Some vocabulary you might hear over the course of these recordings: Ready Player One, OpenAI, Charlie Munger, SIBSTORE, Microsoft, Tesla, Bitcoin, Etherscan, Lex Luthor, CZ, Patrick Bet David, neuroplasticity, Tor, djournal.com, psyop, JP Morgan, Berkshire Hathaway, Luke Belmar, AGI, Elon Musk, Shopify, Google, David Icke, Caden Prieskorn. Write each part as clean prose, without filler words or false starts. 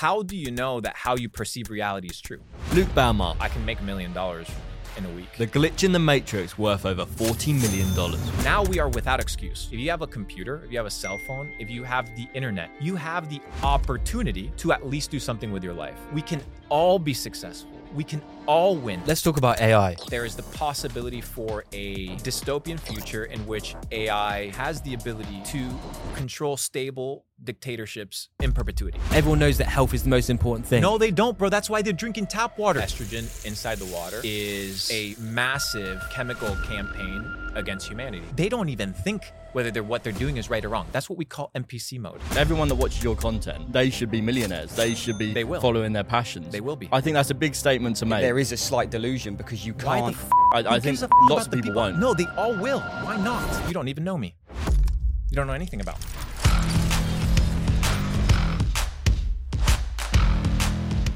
How do you know that how you perceive reality is true? Luke Belmar. I can make $1 million in a week. The glitch in the matrix worth over $40 million. Now we are without excuse. If you have a computer, if you have a cell phone, if you have the internet, you have the opportunity to at least do something with your life. We can all be successful. We can all win. Let's talk about AI. There is the possibility for a dystopian future in which AI has the ability to control stable dictatorships in perpetuity. Everyone knows that health is the most important thing. No, they don't, bro. That's why they're drinking tap water. Estrogen inside the water is a massive chemical campaign against humanity. They don't even think whether what they're doing is right or wrong. That's what we call NPC mode. Everyone that watches your content, they should be millionaires. They should be following their passions. They will be. I think that's a big statement to make. There is a slight delusion because you can't. Why the I think lots of people won't. No, they all will. Why not? You don't even know me. You don't know anything about me.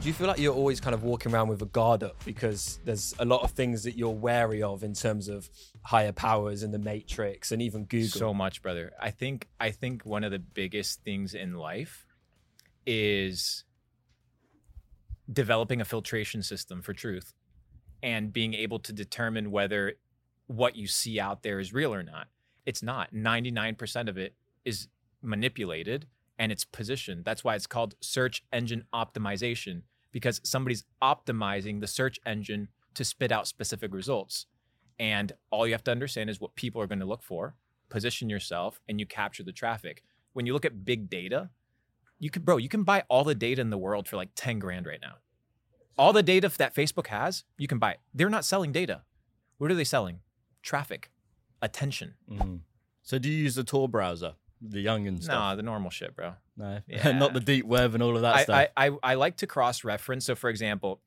Do you feel like you're always kind of walking around with a guard up because there's a lot of things that you're wary of in terms of higher powers and the matrix and even Google? So much, brother. I think one of the biggest things in life is developing a filtration system for truth and being able to determine whether what you see out there is real or not. It's not. 99% of it is manipulated and it's positioned. That's why it's called search engine optimization, because somebody's optimizing the search engine to spit out specific results. And all you have to understand is what people are going to look for, position yourself, and you capture the traffic. When you look at big data, you can buy all the data in the world for like 10 grand right now. All the data that Facebook has, you can buy it. They're not selling data. What are they selling? Traffic, attention. Mm-hmm. So do you use the Tor browser? The youngins. Nah, the normal shit, bro. No, yeah. Not the deep web and all of that stuff. I like to cross-reference. So for example,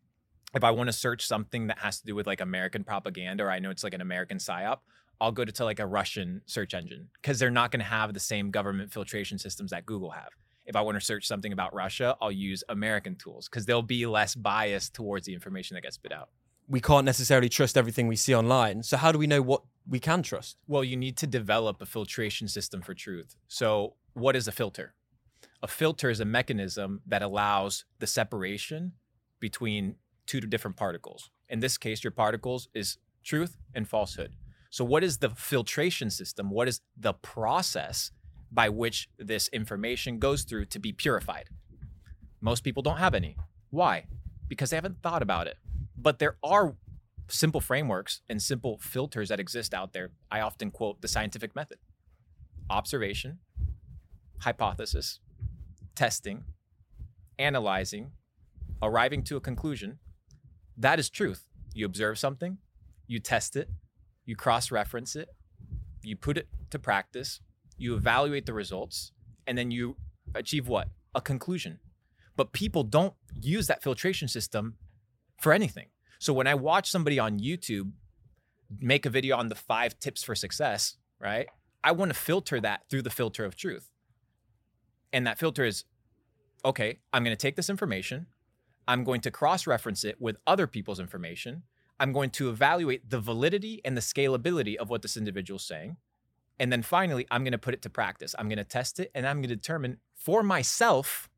if I want to search something that has to do with like American propaganda, or I know it's like an American psyop, I'll go to like a Russian search engine because they're not going to have the same government filtration systems that Google have. If I want to search something about Russia, I'll use American tools because they'll be less biased towards the information that gets spit out. We can't necessarily trust everything we see online. So how do we know what we can trust? Well, you need to develop a filtration system for truth. So what is a filter? A filter is a mechanism that allows the separation between two different particles. In this case, your particles is truth and falsehood. So what is the filtration system? What is the process by which this information goes through to be purified? Most people don't have any. Why? Because they haven't thought about it. But there are simple frameworks and simple filters that exist out there. I often quote the scientific method: observation, hypothesis, testing, analyzing, arriving to a conclusion. That is truth. You observe something, you test it, you cross-reference it, you put it to practice, you evaluate the results, and then you achieve what? A conclusion. But people don't use that filtration system for anything. So when I watch somebody on YouTube make a video on the 5 tips for success, right? I want to filter that through the filter of truth. And that filter is, okay, I'm going to take this information. I'm going to cross-reference it with other people's information. I'm going to evaluate the validity and the scalability of what this individual is saying. And then finally, I'm going to put it to practice. I'm going to test it and I'm going to determine for myself,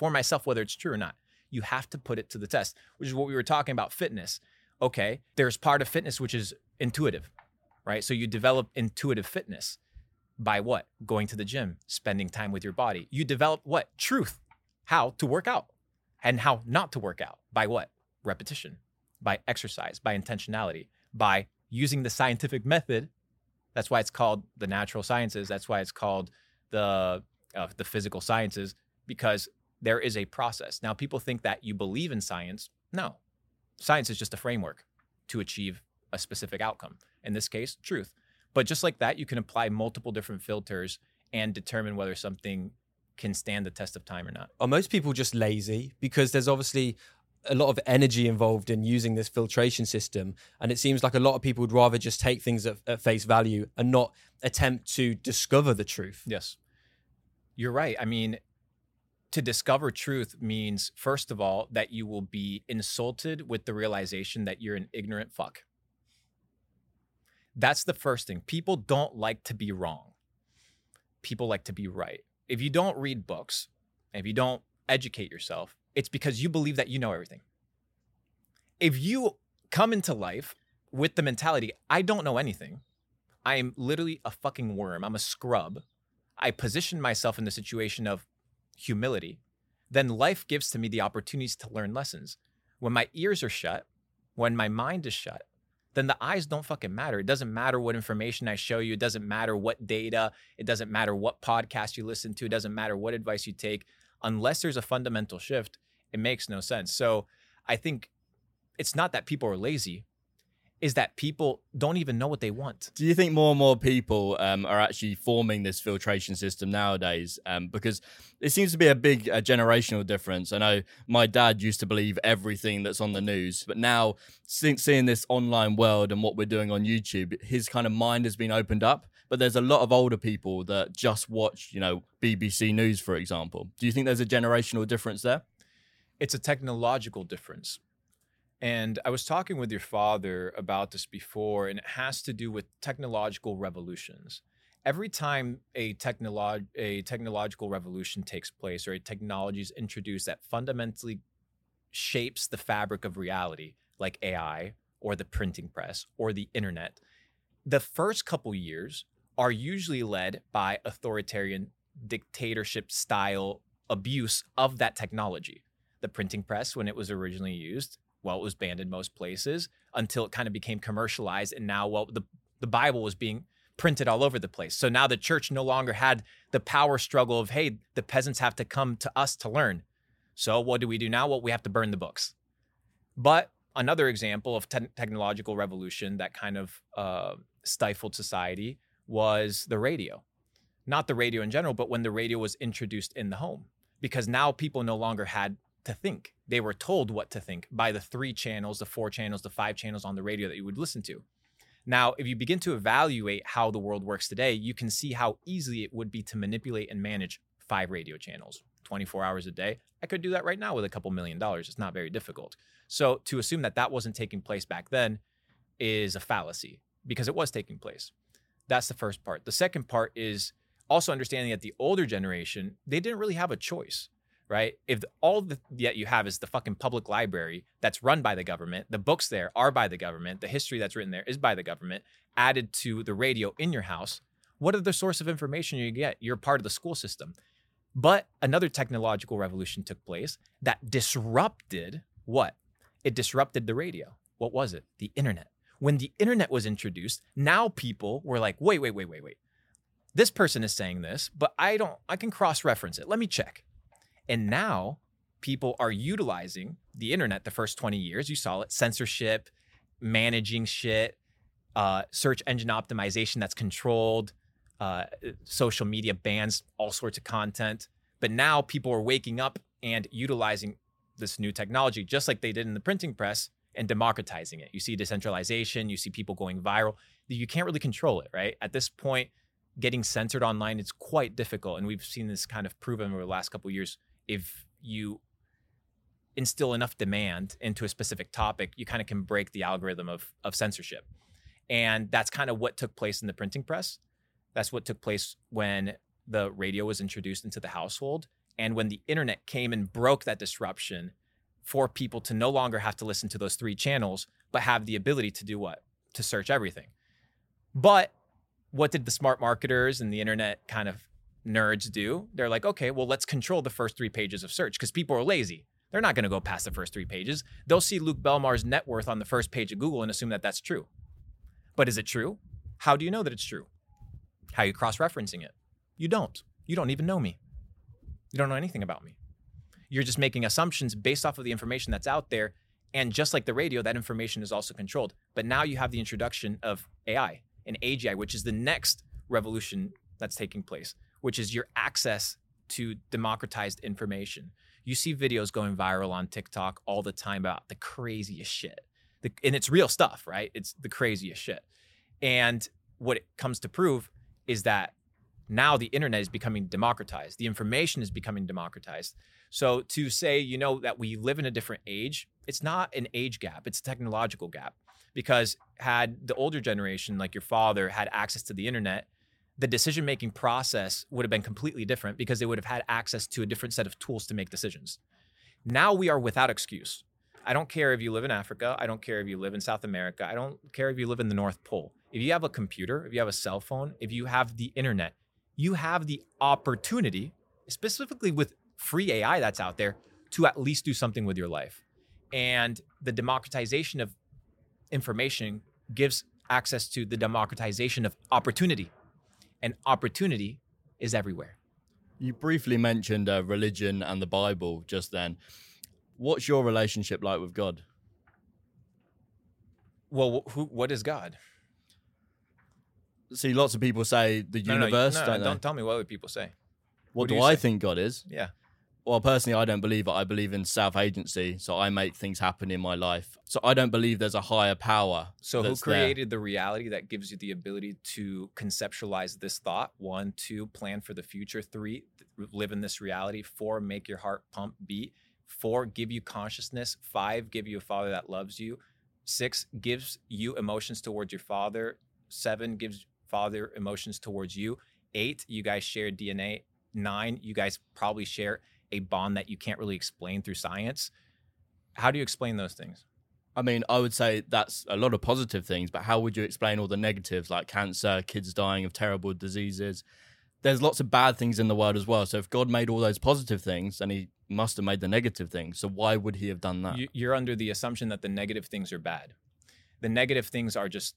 whether it's true or not. You have to put it to the test, which is what we were talking about, fitness. Okay, there's part of fitness which is intuitive, right? So you develop intuitive fitness by what? Going to the gym, spending time with your body. You develop what? Truth. How to work out and how not to work out. By what? Repetition, by exercise, by intentionality, by using the scientific method. That's why it's called the natural sciences. That's why it's called the physical sciences, because there is a process. Now, people think that you believe in science. No, science is just a framework to achieve a specific outcome. In this case, truth. But just like that, you can apply multiple different filters and determine whether something can stand the test of time or not. Are most people just lazy? Because there's obviously a lot of energy involved in using this filtration system. And it seems like a lot of people would rather just take things at face value and not attempt to discover the truth. Yes, you're right. I mean, to discover truth means, first of all, that you will be insulted with the realization that you're an ignorant fuck. That's the first thing. People don't like to be wrong. People like to be right. If you don't read books, if you don't educate yourself, it's because you believe that you know everything. If you come into life with the mentality, I don't know anything, I am literally a fucking worm, I'm a scrub, I position myself in the situation of humility, then life gives to me the opportunities to learn lessons. When my ears are shut, when my mind is shut, then the eyes don't fucking matter. It doesn't matter what information I show you. It doesn't matter what data. It doesn't matter what podcast you listen to. It doesn't matter what advice you take. Unless there's a fundamental shift, it makes no sense. So I think it's not that people are lazy. Is that people don't even know what they want. Do you think more and more people are actually forming this filtration system nowadays? Because it seems to be a big generational difference. I know my dad used to believe everything that's on the news, but now since seeing this online world and what we're doing on YouTube, his kind of mind has been opened up. But there's a lot of older people that just watch, you know, BBC News, for example. Do you think there's a generational difference there? It's a technological difference. And I was talking with your father about this before, and it has to do with technological revolutions. Every time a technological revolution takes place or a technology is introduced that fundamentally shapes the fabric of reality, like AI or the printing press or the internet, the first couple years are usually led by authoritarian dictatorship style abuse of that technology. The printing press, when it was originally used, well, it was banned in most places until it kind of became commercialized. And now, well, the Bible was being printed all over the place. So now the church no longer had the power struggle of, hey, the peasants have to come to us to learn. So what do we do now? Well, we have to burn the books. But another example of technological revolution that kind of stifled society was the radio. Not the radio in general, but when the radio was introduced in the home. Because now people no longer had to think. They were told what to think by the 3 channels, the 4 channels, the 5 channels on the radio that you would listen to. Now, if you begin to evaluate how the world works today, you can see how easily it would be to manipulate and manage 5 radio channels, 24 hours a day. I could do that right now with $2 million. It's not very difficult. So to assume that that wasn't taking place back then is a fallacy, because it was taking place. That's the first part. The second part is also understanding that the older generation, they didn't really have a choice. Right? If all that you have is the fucking public library that's run by the government, the books there are by the government, the history that's written there is by the government, added to the radio in your house, what are the source of information you get? You're part of the school system. But another technological revolution took place that disrupted what? It disrupted the radio. What was it? The internet. When the internet was introduced, now people were like, wait. This person is saying this, but I can cross-reference it. Let me check. And now people are utilizing the internet. The first 20 years, you saw it, censorship, managing shit, search engine optimization that's controlled, social media bans, all sorts of content. But now people are waking up and utilizing this new technology, just like they did in the printing press, and democratizing it. You see decentralization, you see people going viral. You can't really control it, right? At this point, getting censored online is quite difficult. And we've seen this kind of proven over the last couple of years. If you instill enough demand into a specific topic, you kind of can break the algorithm of censorship. And that's kind of what took place in the printing press. That's what took place when the radio was introduced into the household. And when the internet came and broke that disruption for people to no longer have to listen to those 3 channels, but have the ability to do what? To search everything. But what did the smart marketers and the internet kind of nerds do? They're like, okay, well, let's control the first 3 pages of search, because people are lazy. They're not going to go past the first 3 pages. They'll see Luke Belmar's net worth on the first page of Google and assume that that's true. But is it true? How do you know that it's true? How are you cross-referencing it? You don't. You don't even know me. You don't know anything about me. You're just making assumptions based off of the information that's out there. And just like the radio, that information is also controlled. But now you have the introduction of AI and AGI, which is the next revolution that's taking place, which is your access to democratized information. You see videos going viral on TikTok all the time about the craziest shit. And it's real stuff, right? It's the craziest shit. And what it comes to prove is that now the internet is becoming democratized. The information is becoming democratized. So to say, you know, that we live in a different age, it's not an age gap, it's a technological gap. Because had the older generation, like your father, had access to the internet, the decision-making process would have been completely different because they would have had access to a different set of tools to make decisions. Now we are without excuse. I don't care if you live in Africa. I don't care if you live in South America. I don't care if you live in the North Pole. If you have a computer, if you have a cell phone, if you have the internet, you have the opportunity, specifically with free AI that's out there, to at least do something with your life. And the democratization of information gives access to the democratization of opportunity. And opportunity is everywhere. You briefly mentioned religion and the Bible just then. What's your relationship like with God? Well, what is God? See, lots of people say the universe. No, don't tell me what other people say. What do I think God is? Yeah. Well, personally, I don't believe it. I believe in self-agency, so I make things happen in my life. So I don't believe there's a higher power. So who created the reality that gives you the ability to conceptualize this thought? 1, 2, plan for the future. 3, live in this reality. 4, make your heart pump beat. 4, give you consciousness. 5, give you a father that loves you. 6, gives you emotions towards your father. 7, gives father emotions towards you. 8, you guys share DNA. 9, you guys probably share a bond that you can't really explain through science. How do you explain those things? I mean, I would say that's a lot of positive things, but how would you explain all the negatives like cancer, kids dying of terrible diseases? There's lots of bad things in the world as well. So if God made all those positive things, then he must have made the negative things. So why would he have done that? You're under the assumption that the negative things are bad. The negative things are just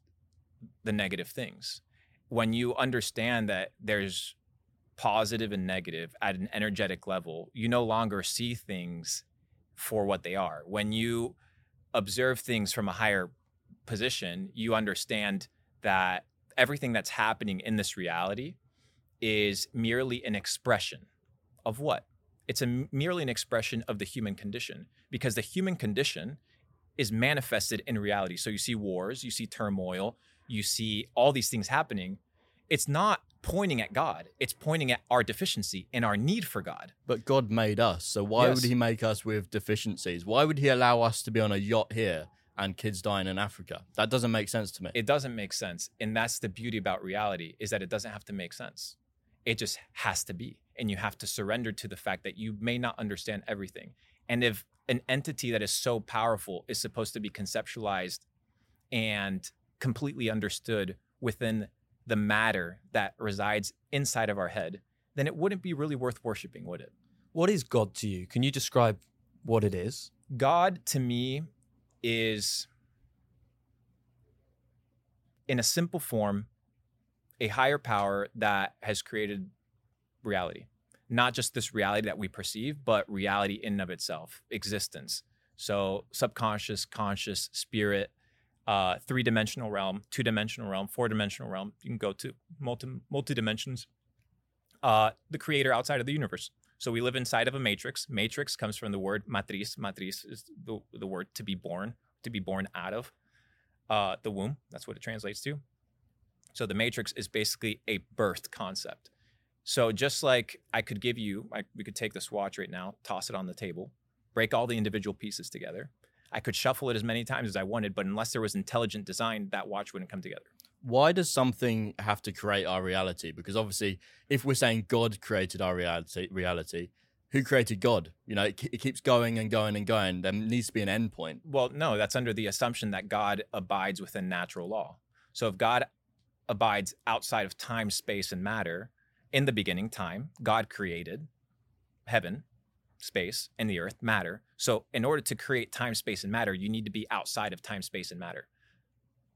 the negative things. When you understand that there's positive and negative at an energetic level, you no longer see things for what they are. When you observe things from a higher position, you understand that everything that's happening in this reality is merely an expression of what? It's merely an expression of the human condition, because the human condition is manifested in reality. So you see wars, you see turmoil, you see all these things happening. It's not pointing at God. It's pointing at our deficiency and our need for God. But God made us. So why would he make us with deficiencies? Why would he allow us to be on a yacht here and kids dying in Africa? That doesn't make sense to me. It doesn't make sense. And that's the beauty about reality, is that it doesn't have to make sense. It just has to be. And you have to surrender to the fact that you may not understand everything. And if an entity that is so powerful is supposed to be conceptualized and completely understood within the matter that resides inside of our head, then it wouldn't be really worth worshiping, would it? What is God to you? Can you describe what it is? God to me is, in a simple form, a higher power that has created reality. Not just this reality that we perceive, but reality in and of itself, existence. So subconscious, conscious, spirit, 3-dimensional realm, 2-dimensional realm, 4-dimensional realm. You can go to multi dimensions. The creator outside of the universe. So we live inside of a matrix. Matrix comes from the word matriz. Matriz is the word to be born out of the womb. That's what it translates to. So the matrix is basically a birth concept. So just like I could give you, we could take this watch right now, toss it on the table, break all the individual pieces together. I could shuffle it as many times as I wanted, but unless there was intelligent design, that watch wouldn't come together. Why does something have to create our reality? Because obviously, if we're saying God created our reality, who created God? You know, it keeps going and going and going. There needs to be an end point. Well, no, that's under the assumption that God abides within natural law. So if God abides outside of time, space, and matter, in the beginning, time, God created heaven, space, and the earth, matter. So in order to create time, space, and matter, you need to be outside of time, space, and matter.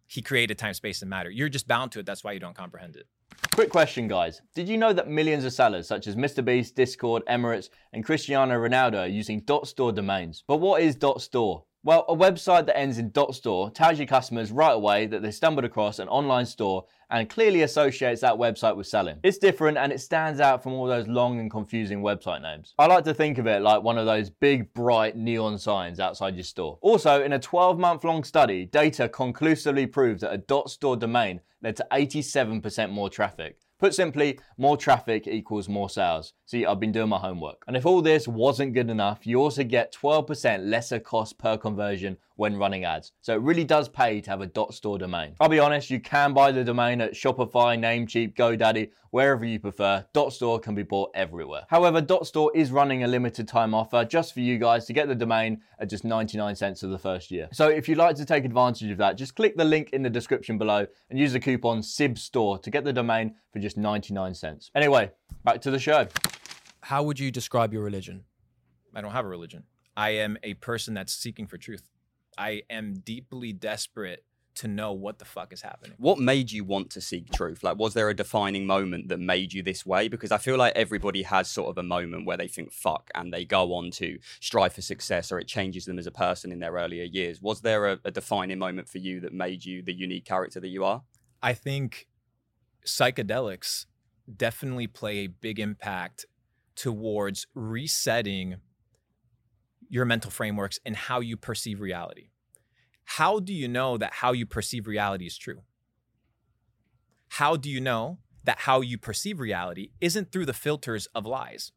He created time, space, and matter. You're just bound to it. That's why you don't comprehend it. Quick question, guys. Did you know that millions of sellers such as MrBeast, Discord, Emirates, and Cristiano Ronaldo are using .store domains? But what is .store? Well, a website that ends in .store tells your customers right away that they stumbled across an online store and clearly associates that website with selling. It's different and it stands out from all those long and confusing website names. I like to think of it like one of those big, bright neon signs outside your store. Also, in a 12-month-long study, data conclusively proved that a .store domain led to 87% more traffic. Put simply, more traffic equals more sales. See, I've been doing my homework. And if all this wasn't good enough, you also get 12% lesser cost per conversion when running ads. So it really does pay to have a .store domain. I'll be honest, you can buy the domain at Shopify, Namecheap, GoDaddy, wherever you prefer. .store can be bought everywhere. However, .store is running a limited time offer just for you guys to get the domain at just 99 cents of the first year. So if you'd like to take advantage of that, just click the link in the description below and use the coupon SIBSTORE to get the domain for just 99 cents. Anyway, back to the show. How would you describe your religion? I don't have a religion. I am a person that's seeking for truth. I am deeply desperate to know what the fuck is happening. What made you want to seek truth? Like, was there a defining moment that made you this way? Because I feel like everybody has sort of a moment where they think fuck and they go on to strive for success, or it changes them as a person in their earlier years. Was there a defining moment for you that made you the unique character that you are? I think psychedelics definitely play a big impact towards resetting your mental frameworks and how you perceive reality. How do you know that how you perceive reality is true? How do you know that how you perceive reality isn't through the filters of lies?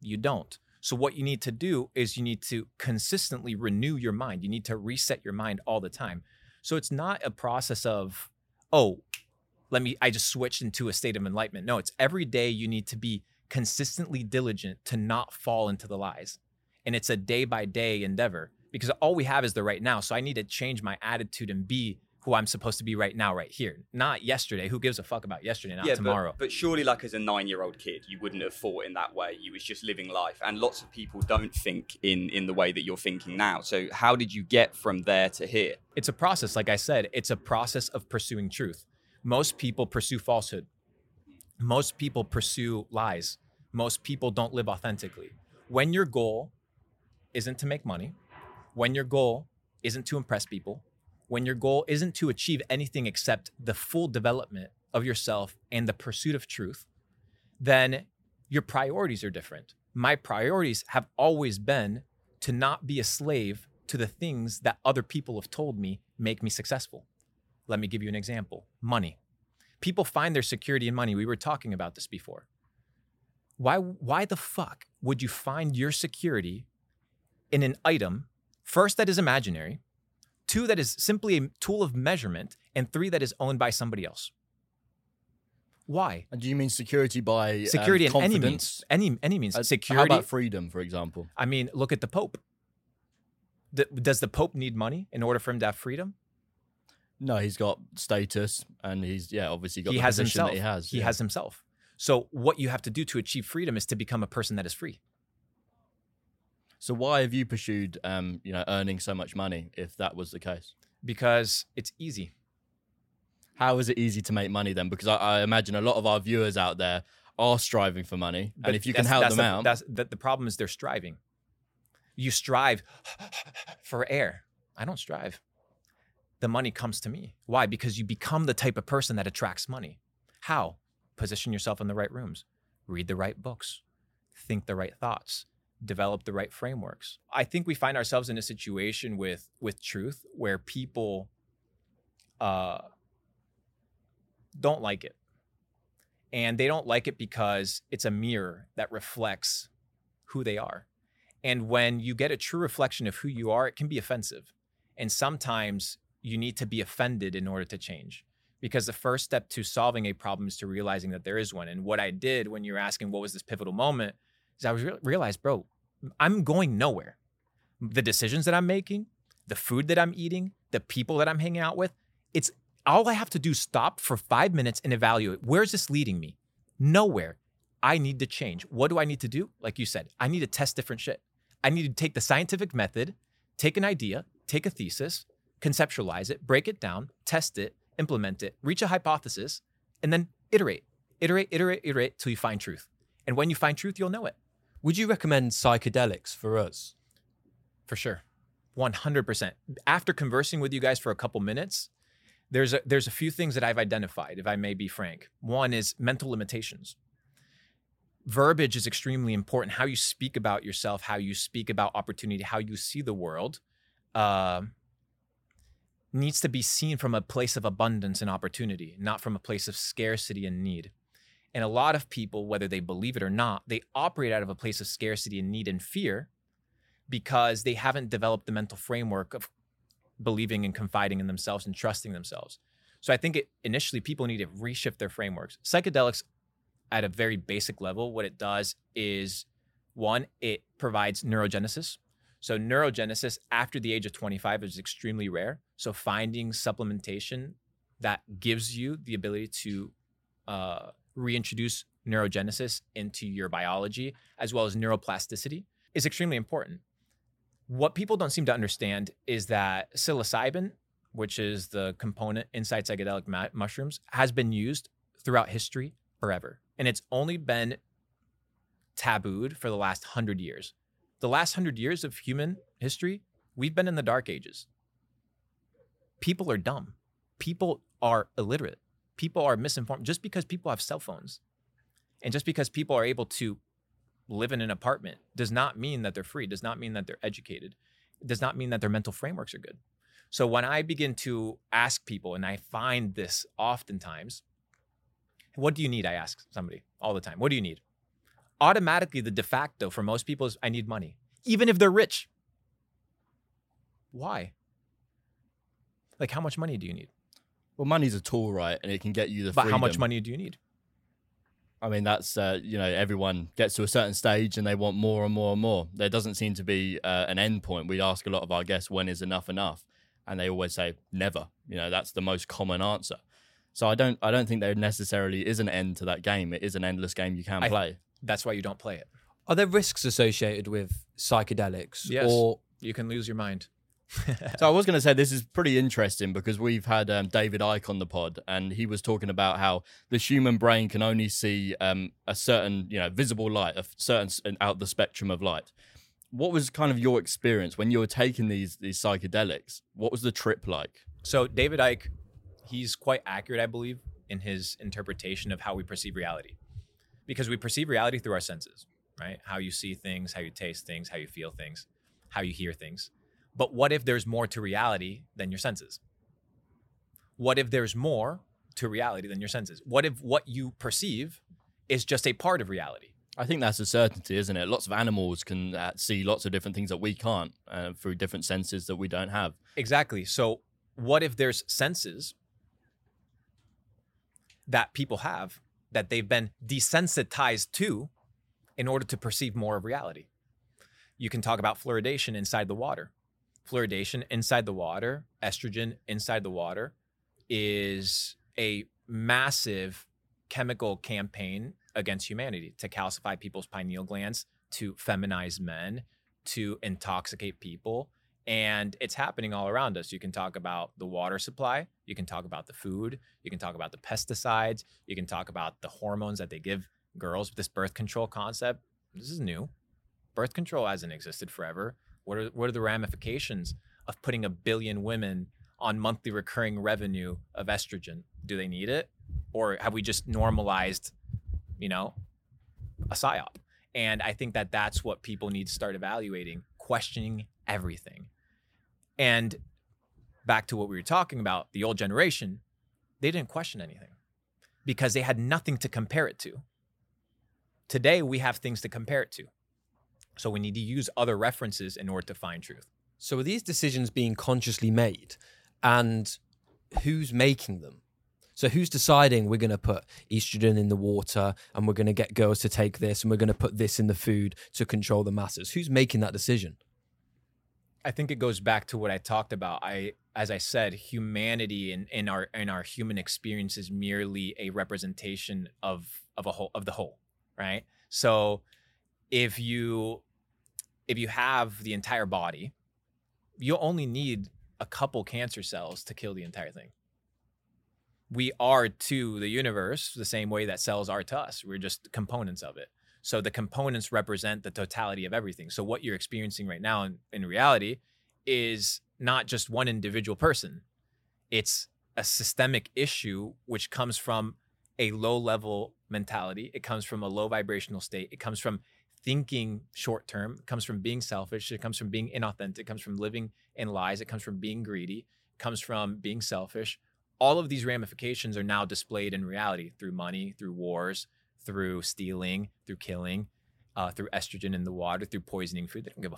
You don't. So what you need to do is you need to consistently renew your mind. You need to reset your mind all the time. So it's not a process of, oh, I just switched into a state of enlightenment. No, it's every day you need to be consistently diligent to not fall into the lies. And it's a day by day endeavor, because all we have is the right now. So I need to change my attitude and be who I'm supposed to be right now, right here. Not yesterday. Who gives a fuck about yesterday, not tomorrow. But surely, like, as a 9-year-old kid, you wouldn't have thought in that way. You was just living life. And lots of people don't think in the way that you're thinking now. So how did you get from there to here? It's a process. Like I said, it's a process of pursuing truth. Most people pursue falsehood. Most people pursue lies. Most people don't live authentically. When your goal isn't to make money, when your goal isn't to impress people, when your goal isn't to achieve anything except the full development of yourself and the pursuit of truth, then your priorities are different. My priorities have always been to not be a slave to the things that other people have told me make me successful. Let me give you an example. Money. People find their security in money. We were talking about this before. Why the fuck would you find your security in an item, first, that is imaginary, two, that is simply a tool of measurement, and three, that is owned by somebody else? Why? And do you mean security by security in any means? Any means. Security. How about freedom, for example? I mean, look at the Pope. Does the Pope need money in order for him to have freedom? No, he's got status, and he's obviously got the position that he has. He has himself. So what you have to do to achieve freedom is to become a person that is free. So why have you pursued, earning so much money if that was the case? Because it's easy. How is it easy to make money then? Because I imagine a lot of our viewers out there are striving for money. But and if you can help them out. The problem is they're striving. You strive for air. I don't strive. The money comes to me. Why? Because you become the type of person that attracts money. How? Position yourself in the right rooms, read the right books, think the right thoughts, develop the right frameworks. I think we find ourselves in a situation with truth where people don't like it. And they don't like it because it's a mirror that reflects who they are. And when you get a true reflection of who you are, it can be offensive. And sometimes you need to be offended in order to change. Because the first step to solving a problem is to realizing that there is one. And what I did when you're asking what was this pivotal moment, is I realized, bro, I'm going nowhere. The decisions that I'm making, the food that I'm eating, the people that I'm hanging out with, it's all I have to do, stop for 5 minutes and evaluate. Where is this leading me? Nowhere. I need to change. What do I need to do? Like you said, I need to test different shit. I need to take the scientific method, take an idea, take a thesis, conceptualize it, break it down, test it, implement it, reach a hypothesis, and then iterate till you find truth. And when you find truth, you'll know it. Would you recommend psychedelics for us? For sure. 100%. After conversing with you guys for a couple minutes, there's a few things that I've identified, if I may be frank. One is mental limitations. Verbiage is extremely important. How you speak about yourself, how you speak about opportunity, how you see the world, needs to be seen from a place of abundance and opportunity, not from a place of scarcity and need. And a lot of people, whether they believe it or not, they operate out of a place of scarcity and need and fear because they haven't developed the mental framework of believing and confiding in themselves and trusting themselves. So I think initially people need to reshift their frameworks. Psychedelics, at a very basic level, what it does is, one, it provides neurogenesis. So neurogenesis after the age of 25 is extremely rare. So finding supplementation that gives you the ability to reintroduce neurogenesis into your biology, as well as neuroplasticity, is extremely important. What people don't seem to understand is that psilocybin, which is the component inside psychedelic mushrooms, has been used throughout history forever. And it's only been tabooed for the last 100 years. The last 100 years of human history, we've been in the dark ages. People are dumb. People are illiterate. People are misinformed. Just because people have cell phones and just because people are able to live in an apartment does not mean that they're free, does not mean that they're educated, does not mean that their mental frameworks are good. So when I begin to ask people, and I find this oftentimes, what do you need? I ask somebody all the time, what do you need? Automatically, the de facto for most people is, I need money, even if they're rich. Why? Like, how much money do you need? Well, money's a tool, right? And it can get you the freedom. But how much money do you need? I mean, that's, everyone gets to a certain stage and they want more and more and more. There doesn't seem to be an end point. We ask a lot of our guests, when is enough enough? And they always say, never. That's the most common answer. So I don't think there necessarily is an end to that game. It is an endless game you can play. That's why you don't play it. Are there risks associated with psychedelics? Yes, or you can lose your mind. So I was going to say, this is pretty interesting because we've had David Icke on the pod, and he was talking about how the human brain can only see a certain, visible light, a certain out the spectrum of light. What was kind of your experience when you were taking these psychedelics? What was the trip like? So David Icke, he's quite accurate, I believe, in his interpretation of how we perceive reality, because we perceive reality through our senses, right? How you see things, how you taste things, how you feel things, how you hear things. But what if there's more to reality than your senses? What if there's more to reality than your senses? What if what you perceive is just a part of reality? I think that's a certainty, isn't it? Lots of animals can see lots of different things that we can't through different senses that we don't have. Exactly. So what if there's senses that people have that they've been desensitized to in order to perceive more of reality? You can talk about fluoridation inside the water. Fluoridation inside the water, estrogen inside the water, is a massive chemical campaign against humanity to calcify people's pineal glands, to feminize men, to intoxicate people. And it's happening all around us. You can talk about the water supply. You can talk about the food. You can talk about the pesticides. You can talk about the hormones that they give girls with this birth control concept. This is new. Birth control hasn't existed forever. What are the ramifications of putting 1 billion women on monthly recurring revenue of estrogen? Do they need it? Or have we just normalized, a psyop? And I think that that's what people need to start evaluating, questioning everything. And back to what we were talking about, the old generation, they didn't question anything because they had nothing to compare it to. Today, we have things to compare it to. So we need to use other references in order to find truth. So are these decisions being consciously made? And who's making them? So who's deciding we're going to put estrogen in the water and we're going to get girls to take this and we're going to put this in the food to control the masses? Who's making that decision? I think it goes back to what I talked about. As I said, humanity and our human experience is merely a representation of the whole, right? So if you have the entire body, you'll only need a couple cancer cells to kill the entire thing. We are to the universe the same way that cells are to us. We're just components of it. So the components represent the totality of everything. So what you're experiencing right now in reality is not just one individual person. It's a systemic issue which comes from a low-level mentality. It comes from a low vibrational state. It comes from thinking short term, comes from being selfish, it comes from being inauthentic, it comes from living in lies, it comes from being greedy, it comes from being selfish. All of these ramifications are now displayed in reality through money, through wars, through stealing, through killing, through estrogen in the water, through poisoning food. They don't give a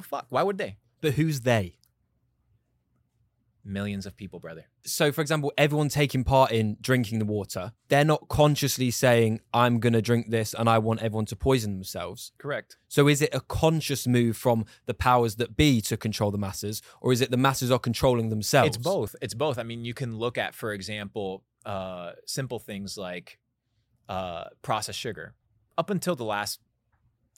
fuck. Why would they? But who's they? millions of people, brother. So for example, everyone taking part in drinking the water, they're not consciously saying, I'm going to drink this and I want everyone to poison themselves. Correct. So is it a conscious move from the powers that be to control the masses, or is it the masses are controlling themselves? It's both. It's both. I mean, you can look at, for example, simple things like processed sugar. Up until the last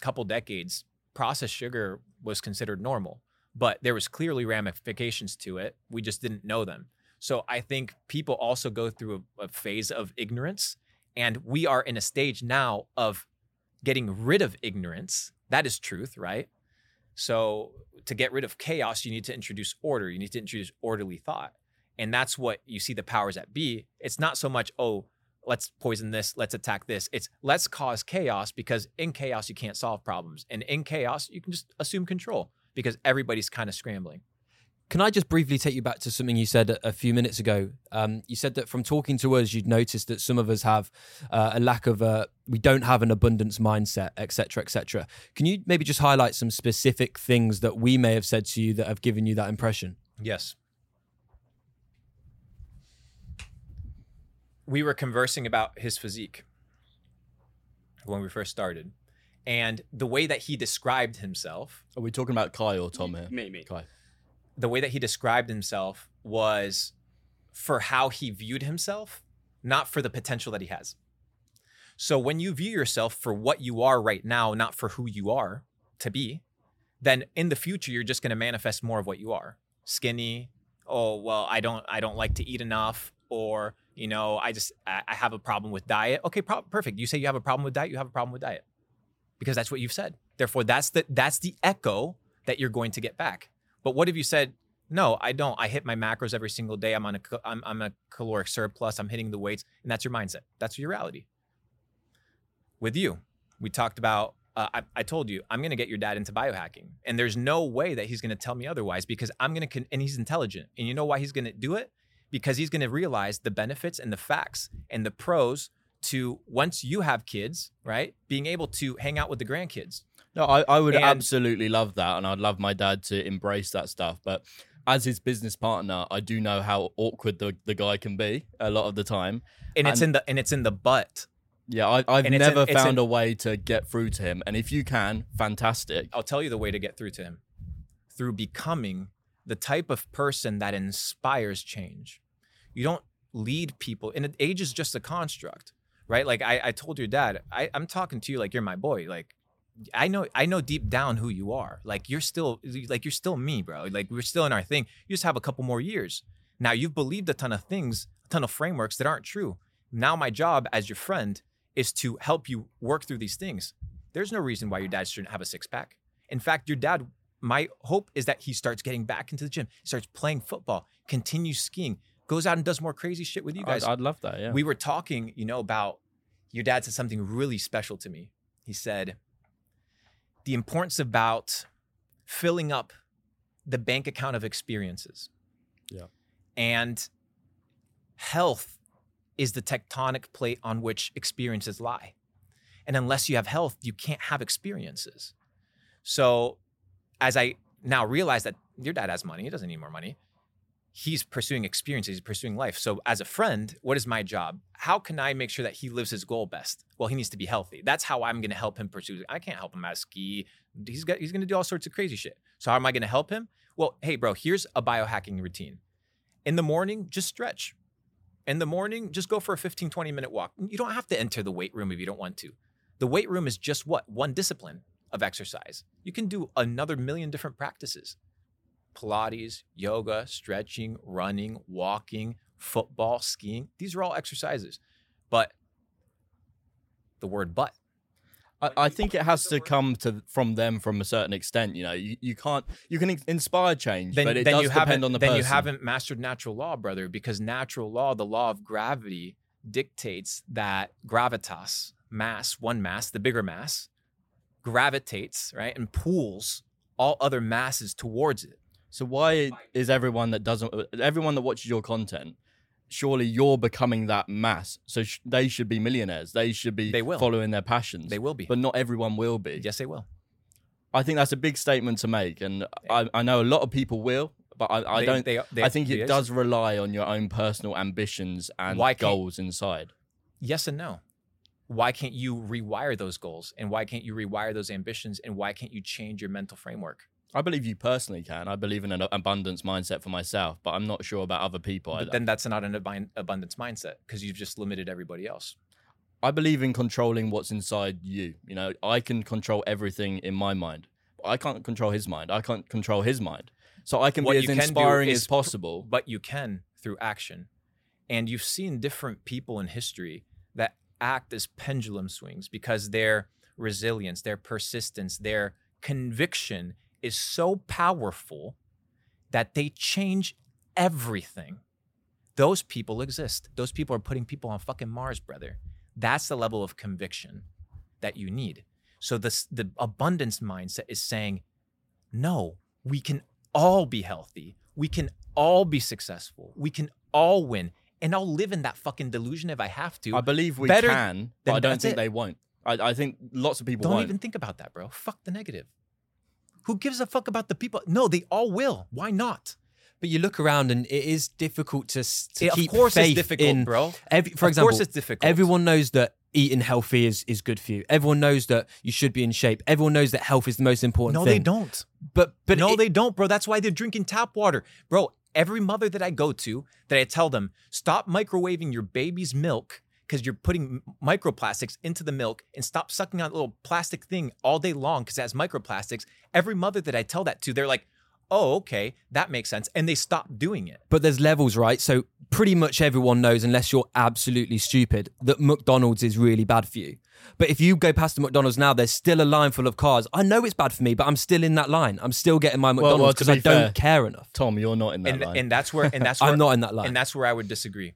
couple decades, processed sugar was considered normal, but there was clearly ramifications to it. We just didn't know them. So I think people also go through a phase of ignorance, and we are in a stage now of getting rid of ignorance. That is truth, right? So to get rid of chaos, you need to introduce order. You need to introduce orderly thought. And that's what you see the powers that be. It's not so much, oh, let's poison this, let's attack this. It's let's cause chaos, because in chaos, you can't solve problems. And in chaos, you can just assume control, because everybody's kind of scrambling. Can I just briefly take you back to something you said a few minutes ago? You said that from talking to us, you'd noticed that some of us have a lack of, we don't have an abundance mindset, et cetera, et cetera. Can you maybe just highlight some specific things that we may have said to you that have given you that impression? Yes. We were conversing about his physique when we first started. And the way that he described himself... Are we talking about Kai or Tom here? Me. Kai. The way that he described himself was for how he viewed himself, not for the potential that he has. So when you view yourself for what you are right now, not for who you are to be, then in the future, you're just going to manifest more of what you are. Skinny. Oh, well, I don't like to eat enough. Or, you know, I have a problem with diet. Okay, perfect. You say you have a problem with diet, you have a problem with diet. Because that's what you've said. Therefore, that's the echo that you're going to get back. But what if you said, no, I don't. I hit my macros every single day. I'm a caloric surplus. I'm hitting the weights. And that's your mindset. That's your reality. With you, we talked about, I told you, I'm going to get your dad into biohacking. And there's no way that he's going to tell me otherwise, because I'm going to, and he's intelligent. And you know why he's going to do it? Because he's going to realize the benefits and the facts and the pros to, once you have kids, right, being able to hang out with the grandkids. No, I would absolutely love that, and I'd love my dad to embrace that stuff. But as his business partner, I do know how awkward the guy can be a lot of the time. And it's in the butt. Yeah, I've never found a way to get through to him. And if you can, fantastic. I'll tell you the way to get through to him. Through becoming the type of person that inspires change. You don't lead people, and age is just a construct. Right? Like I told your dad, I'm talking to you like you're my boy. Like I know deep down who you are. Like you're still me, bro. Like we're still in our thing. You just have a couple more years. Now you've believed a ton of things, a ton of frameworks that aren't true. Now my job as your friend is to help you work through these things. There's no reason why your dad shouldn't have a six pack. In fact, your dad, my hope is that he starts getting back into the gym, starts playing football, continues skiing, goes out and does more crazy shit with you guys. I'd love that, yeah. We were talking, you know, about your dad said something really special to me. He said, the importance about filling up the bank account of experiences. Yeah. And health is the tectonic plate on which experiences lie. And unless you have health, you can't have experiences. So as I now realize that your dad has money, he doesn't need more money. He's pursuing experiences, he's pursuing life. So as a friend, what is my job? How can I make sure that he lives his goal best? Well, he needs to be healthy. That's how I'm going to help him pursue. I can't help him out ski. He's going to do all sorts of crazy shit. So how am I going to help him? Well, hey, bro, here's a biohacking routine. In the morning, just stretch. In the morning, just go for a 15, 20-minute walk. You don't have to enter the weight room if you don't want to. The weight room is just what? One discipline of exercise. You can do another million different practices. Pilates, yoga, stretching, running, walking, football, skiing. These are all exercises. But the word but. I think it has to come from them from a certain extent. You know, you can't, you can inspire change, but it does depend on the person. Then you haven't mastered natural law, brother, because natural law, the law of gravity, dictates that gravitas, mass, one mass, the bigger mass, gravitates, right, and pulls all other masses towards it. So why is everyone that watches your content, surely you're becoming that mass. So they should be millionaires. They should be following their passions. They will be. But not everyone will be. Yes, they will. I think that's a big statement to make. And I know a lot of people will, but I think it does rely on your own personal ambitions and goals inside. Yes and no. Why can't you rewire those goals? And why can't you rewire those ambitions? And why can't you change your mental framework? I believe you personally can. I believe in an abundance mindset for myself, but I'm not sure about other people. But then that's not an abundance mindset because you've just limited everybody else. I believe in controlling what's inside you. You know, I can control everything in my mind. I can't control his mind. I can't control his mind. So I can be as inspiring as possible. But you can through action. And you've seen different people in history that act as pendulum swings because their resilience, their persistence, their conviction is so powerful that they change everything. Those people exist. Those people are putting people on fucking Mars, brother. That's the level of conviction that you need. So the abundance mindset is saying, no, we can all be healthy. We can all be successful. We can all win. And I'll live in that fucking delusion if I have to. I believe we can, but I don't think they won't. I think lots of people won't. Don't even think about that, bro. Fuck the negative. Who gives a fuck about the people? No, they all will. Why not? But you look around and it is difficult to keep faith in. Of course it's difficult, bro. For example, everyone knows that eating healthy is good for you. Everyone knows that you should be in shape. Everyone knows that health is the most important thing. No, they don't. But no, they don't, bro. That's why they're drinking tap water. Bro, every mother that I go to, that I tell them, stop microwaving your baby's milk because you're putting microplastics into the milk, and stop sucking on a little plastic thing all day long because it has microplastics. Every mother that I tell that to, they're like, oh, okay, that makes sense. And they stop doing it. But there's levels, right? So pretty much everyone knows, unless you're absolutely stupid, that McDonald's is really bad for you. But if you go past the McDonald's now, there's still a line full of cars. I know it's bad for me, but I'm still in that line. I'm still getting my McDonald's because I don't care enough. Tom, you're not in that line. And that's where I'm not in that line. And that's where I would disagree.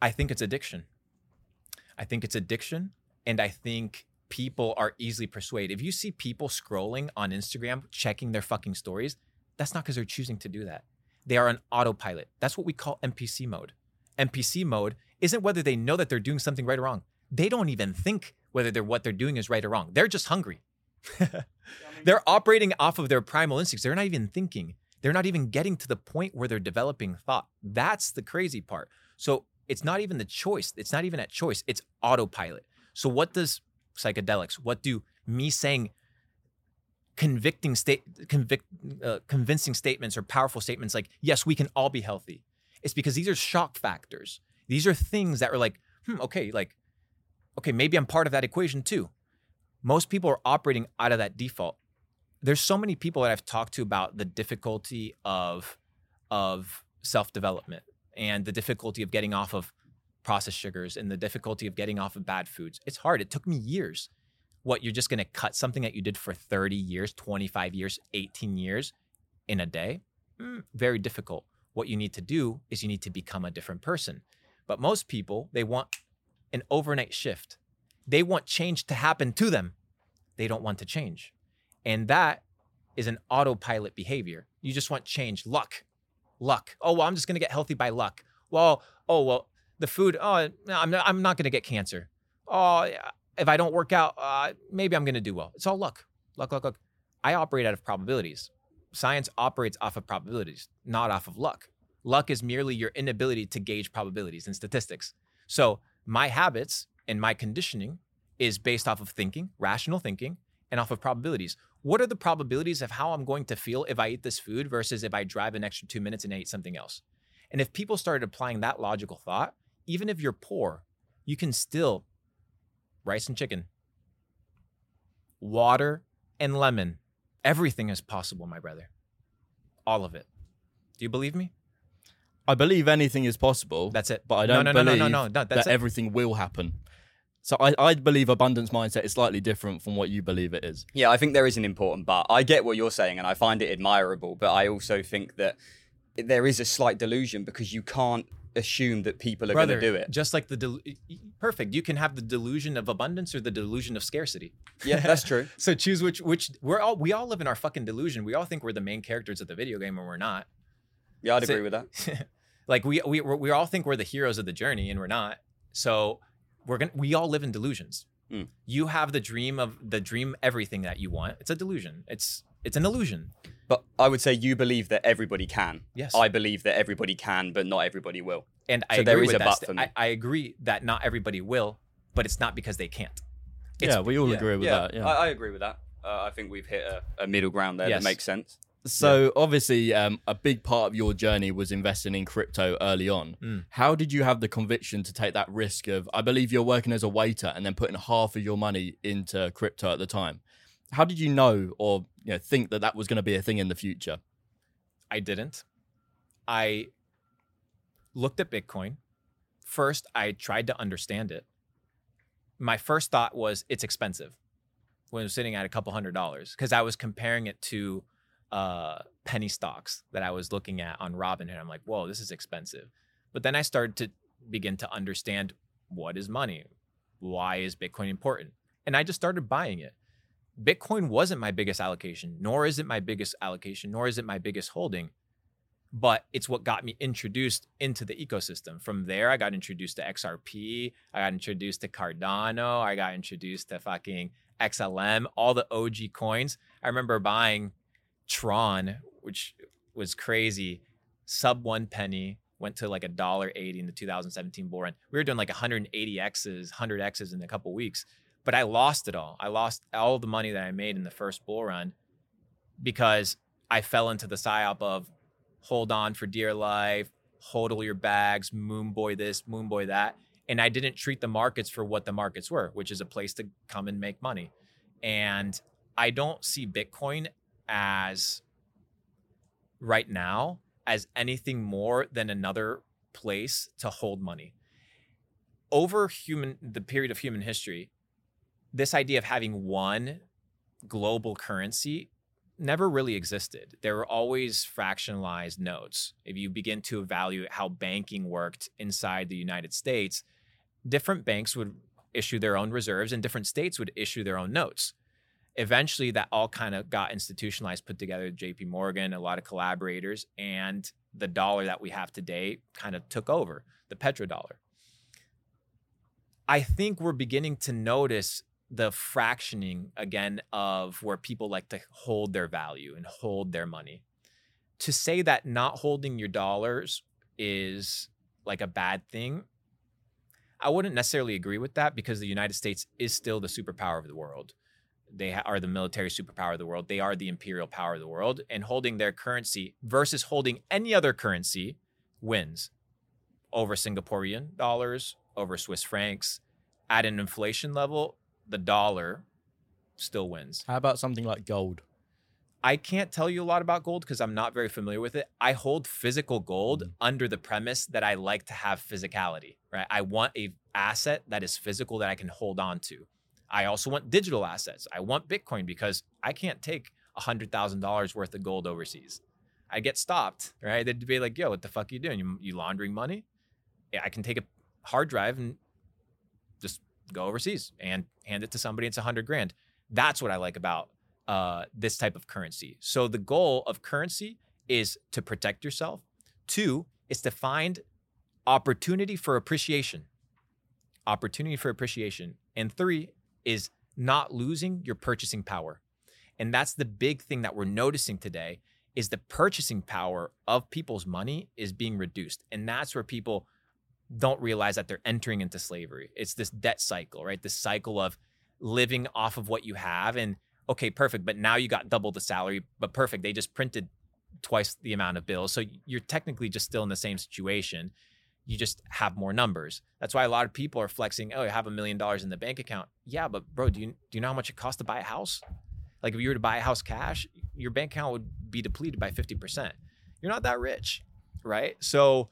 I think it's addiction. And I think people are easily persuaded. If you see people scrolling on Instagram, checking their fucking stories, that's not because they're choosing to do that. They are on autopilot. That's what we call NPC mode. NPC mode isn't whether they know that they're doing something right or wrong. They don't even think whether what they're doing is right or wrong. They're just hungry. They're operating off of their primal instincts. They're not even thinking. They're not even getting to the point where they're developing thought. That's the crazy part. So it's not even the choice. It's not even at choice. It's autopilot. So what does psychedelics, what do me saying convincing statements or powerful statements like, yes, we can all be healthy? It's because these are shock factors. These are things that are like, okay, maybe I'm part of that equation too. Most people are operating out of that default. There's so many people that I've talked to about the difficulty of self-development and the difficulty of getting off of processed sugars and the difficulty of getting off of bad foods. It's hard. It took me years. What, you're just going to cut something that you did for 30 years, 25 years, 18 years in a day? Very difficult. What you need to do is you need to become a different person. But most people, they want an overnight shift. They want change to happen to them. They don't want to change. And that is an autopilot behavior. You just want change. Luck. Oh, well, I'm just going to get healthy by luck. The food, I'm not going to get cancer. Oh, if I don't work out, maybe I'm going to do well. It's all luck. I operate out of probabilities. Science operates off of probabilities, not off of luck. Luck is merely your inability to gauge probabilities and statistics. So my habits and my conditioning is based off of thinking, rational thinking, and off of probabilities. What are the probabilities of how I'm going to feel if I eat this food versus if I drive an extra 2 minutes and I eat something else? And if people started applying that logical thought, even if you're poor, you can still rice and chicken, water and lemon. Everything is possible, my brother. All of it. Do you believe me? I believe anything is possible. That's it. But I don't believe that everything will happen. So I believe abundance mindset is slightly different from what you believe it is. Yeah, I think there is an important but. I get what you're saying and I find it admirable, but I also think that there is a slight delusion because you can't assume that people are going to do it. Just like perfect. You can have the delusion of abundance or the delusion of scarcity. Yeah, that's true. So choose which we all live in our fucking delusion. We all think we're the main characters of the video game and we're not. Yeah, I'd agree with that. Like we all think we're the heroes of the journey and we're not. So we all live in delusions. Mm. You have the dream everything that you want. It's a delusion. It's an illusion. But I would say you believe that everybody can. Yes. I believe that everybody can, but not everybody will. And I agree with that. I agree that not everybody will, but it's not because they can't. It's, yeah, we all agree with that. Yeah. I agree with that. I think we've hit a middle ground there that makes sense. So obviously, a big part of your journey was investing in crypto early on. Mm. How did you have the conviction to take that risk of, I believe you're working as a waiter and then putting half of your money into crypto at the time? How did you know or think that was going to be a thing in the future? I didn't. I looked at Bitcoin. First, I tried to understand it. My first thought was it's expensive when it was sitting at a couple $100s because I was comparing it to penny stocks that I was looking at on Robinhood. I'm like, whoa, this is expensive. But then I started to begin to understand, what is money? Why is Bitcoin important? And I just started buying it. Bitcoin wasn't my biggest allocation, nor is it my biggest allocation, nor is it my biggest holding, but it's what got me introduced into the ecosystem. From there, I got introduced to XRP, I got introduced to Cardano, I got introduced to fucking XLM, all the OG coins. I remember buying Tron, which was crazy, sub 1 penny, went to like $1.80 in the 2017 bull run. We were doing like 180Xs, 100Xs in a couple weeks. But I lost it all. I lost all the money that I made in the first bull run because I fell into the psyop of hold on for dear life, hodl your bags, moon boy this, moon boy that. And I didn't treat the markets for what the markets were, which is a place to come and make money. And I don't see Bitcoin as right now as anything more than another place to hold money. Over the period of human history, this idea of having one global currency never really existed. There were always fractionalized notes. If you begin to evaluate how banking worked inside the United States, different banks would issue their own reserves and different states would issue their own notes. Eventually, that all kind of got institutionalized, put together with JP Morgan, a lot of collaborators, and the dollar that we have today kind of took over, the petrodollar. I think we're beginning to notice the fractioning again of where people like to hold their value and hold their money. To say that not holding your dollars is like a bad thing, I wouldn't necessarily agree with that because the United States is still the superpower of the world. They are the military superpower of the world. They are the imperial power of the world, and holding their currency versus holding any other currency wins over Singaporean dollars, over Swiss francs. At an inflation level, the dollar still wins. How about something like gold? I can't tell you a lot about gold because I'm not very familiar with it. I hold physical gold under the premise that I like to have physicality, right? I want an asset that is physical that I can hold on to. I also want digital assets. I want Bitcoin because I can't take $100,000 worth of gold overseas. I get stopped, right? They'd be like, yo, what the fuck are you doing? You laundering money? Yeah, I can take a hard drive and just go overseas and hand it to somebody. It's $100,000. That's what I like about this type of currency. So the goal of currency is to protect yourself. 2 is to find opportunity for appreciation. And 3 is not losing your purchasing power. And that's the big thing that we're noticing today is the purchasing power of people's money is being reduced. And that's where people don't realize that they're entering into slavery. It's this debt cycle, right? This cycle of living off of what you have and okay, perfect, but now you got double the salary, but perfect, they just printed twice the amount of bills. So you're technically just still in the same situation. You just have more numbers. That's why a lot of people are flexing, oh, I have $1 million in the bank account. Yeah, but bro, do you know how much it costs to buy a house? Like if you were to buy a house cash, your bank account would be depleted by 50%. You're not that rich, right? So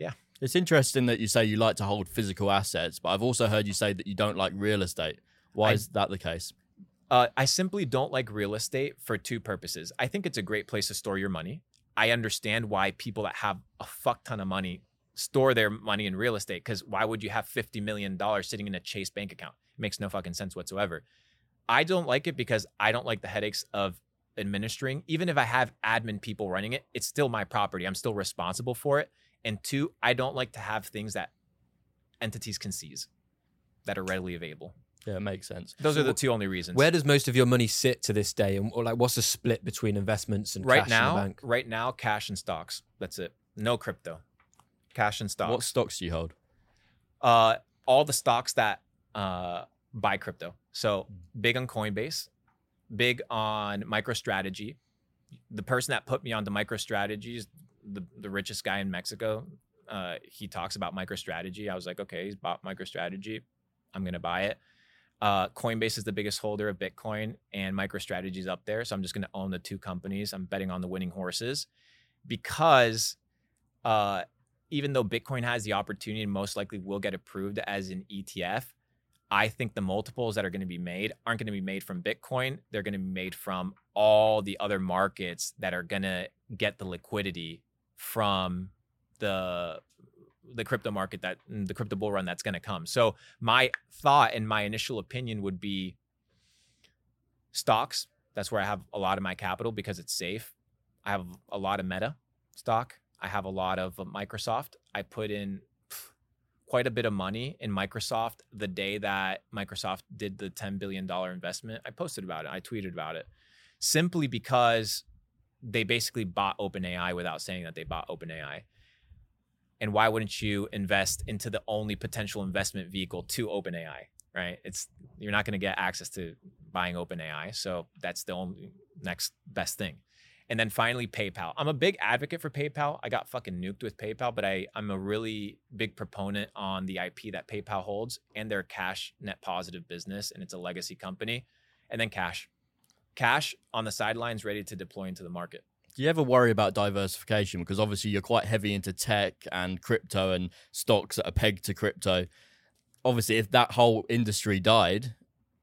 yeah. It's interesting that you say you like to hold physical assets, but I've also heard you say that you don't like real estate. Why is that the case? I simply don't like real estate for 2 purposes. I think it's a great place to store your money. I understand why people that have a fuck ton of money store their money in real estate, because why would you have $50 million sitting in a Chase bank account? It makes no fucking sense whatsoever. I don't like it because I don't like the headaches of administering. Even if I have admin people running it, it's still my property. I'm still responsible for it. And 2, I don't like to have things that entities can seize that are readily available. Yeah, it makes sense. Those are the two only reasons. Where does most of your money sit to this day? And like, what's the split between investments and cash in the bank? Right now, cash and stocks. That's it. No crypto. Cash and stocks. What stocks do you hold? All the stocks that buy crypto. So big on Coinbase, big on MicroStrategy. The person that put me onto MicroStrategy is the richest guy in Mexico. He talks about MicroStrategy. I was like, okay, he's bought MicroStrategy. I'm going to buy it. Coinbase is the biggest holder of Bitcoin, and MicroStrategy is up there. So I'm just going to own the two companies. I'm betting on the winning horses because even though Bitcoin has the opportunity and most likely will get approved as an ETF, I think the multiples that are going to be made aren't going to be made from Bitcoin. They're going to be made from all the other markets that are going to get the liquidity from the crypto market, that the crypto bull run that's going to come. So my thought and my initial opinion would be stocks. That's where I have a lot of my capital because it's safe. I have a lot of Meta stock. I have a lot of Microsoft. I put in quite a bit of money in Microsoft the day that Microsoft did the $10 billion investment. I posted about it. I tweeted about it simply because they basically bought OpenAI without saying that they bought OpenAI. And why wouldn't you invest into the only potential investment vehicle to OpenAI, right? You're not going to get access to buying OpenAI. So that's the only next best thing. And then finally, PayPal. I'm a big advocate for PayPal. I got fucking nuked with PayPal, but I'm a really big proponent on the IP that PayPal holds and their cash net positive business. And it's a legacy company. And then cash. Cash on the sidelines ready to deploy into the market. Do you ever worry about diversification? Because obviously you're quite heavy into tech and crypto and stocks that are pegged to crypto. Obviously, if that whole industry died,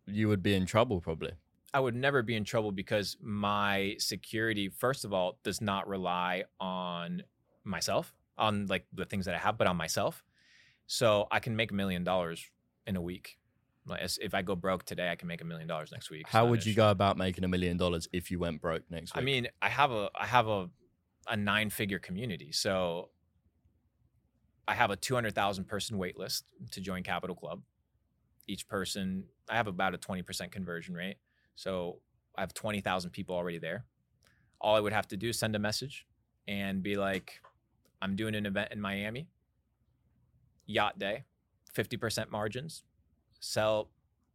you would be in trouble probably. I would never be in trouble because my security, first of all, does not rely on myself, on like the things that I have, but on myself. So I can make $1 million in a week. If I go broke today, I can make $1 million next week. How would you go about making $1 million if you went broke next week? I mean, I have a 9-figure community. So I have a 200,000 person wait list to join Capital Club. Each person, I have about a 20% conversion rate. So I have 20,000 people already there. All I would have to do is send a message and be like, I'm doing an event in Miami, yacht day, 50% margins. Sell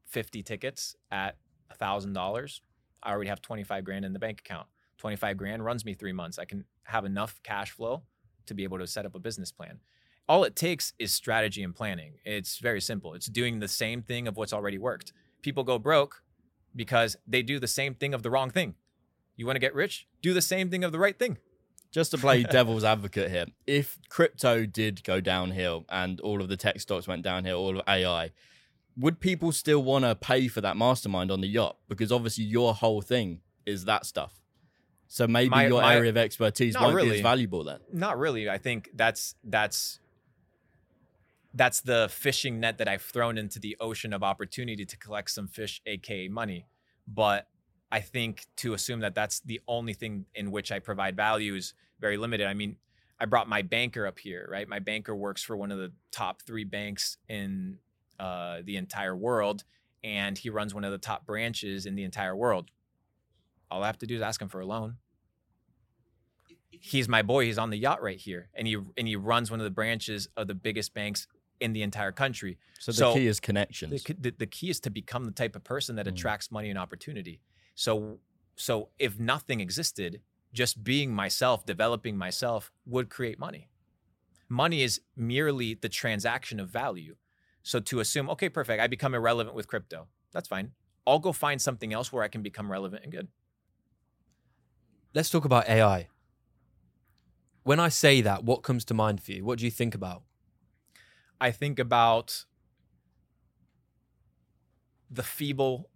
50 tickets at $1,000. I already have 25 grand in the bank account. 25 grand runs me 3 months. I can have enough cash flow to be able to set up a business plan. All it takes is strategy and planning. It's very simple. It's doing the same thing of what's already worked. People go broke because they do the same thing of the wrong thing. You want to get rich? Do the same thing of the right thing. Just to play devil's advocate here, if crypto did go downhill and all of the tech stocks went downhill, all of AI, would people still want to pay for that mastermind on the yacht? Because obviously your whole thing is that stuff. So maybe your area of expertise won't really be as valuable then. Not really. I think that's the fishing net that I've thrown into the ocean of opportunity to collect some fish, aka money. But I think to assume that that's the only thing in which I provide value is very limited. I mean, I brought my banker up here, right? My banker works for one of the top 3 banks in the entire world, and he runs one of the top branches in the entire world. All I have to do is ask him for a loan. He's my boy. He's on the yacht right here, and he runs one of the branches of the biggest banks in the entire country. So the key is connections. The key is to become the type of person that attracts money and opportunity. So if nothing existed, just being myself, developing myself, would create money. Money is merely the transaction of value. So to assume, okay, perfect, I become irrelevant with crypto. That's fine. I'll go find something else where I can become relevant and good. Let's talk about AI. When I say that, what comes to mind for you? What do you think about? I think about the feeble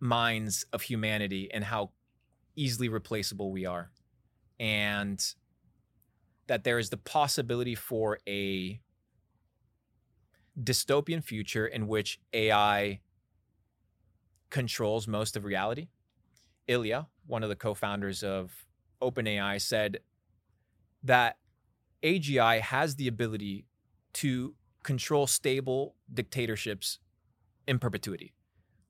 minds of humanity and how easily replaceable we are. And that there is the possibility for a dystopian future in which AI controls most of reality. Ilya, one of the co-founders of OpenAI, said that AGI has the ability to control stable dictatorships in perpetuity.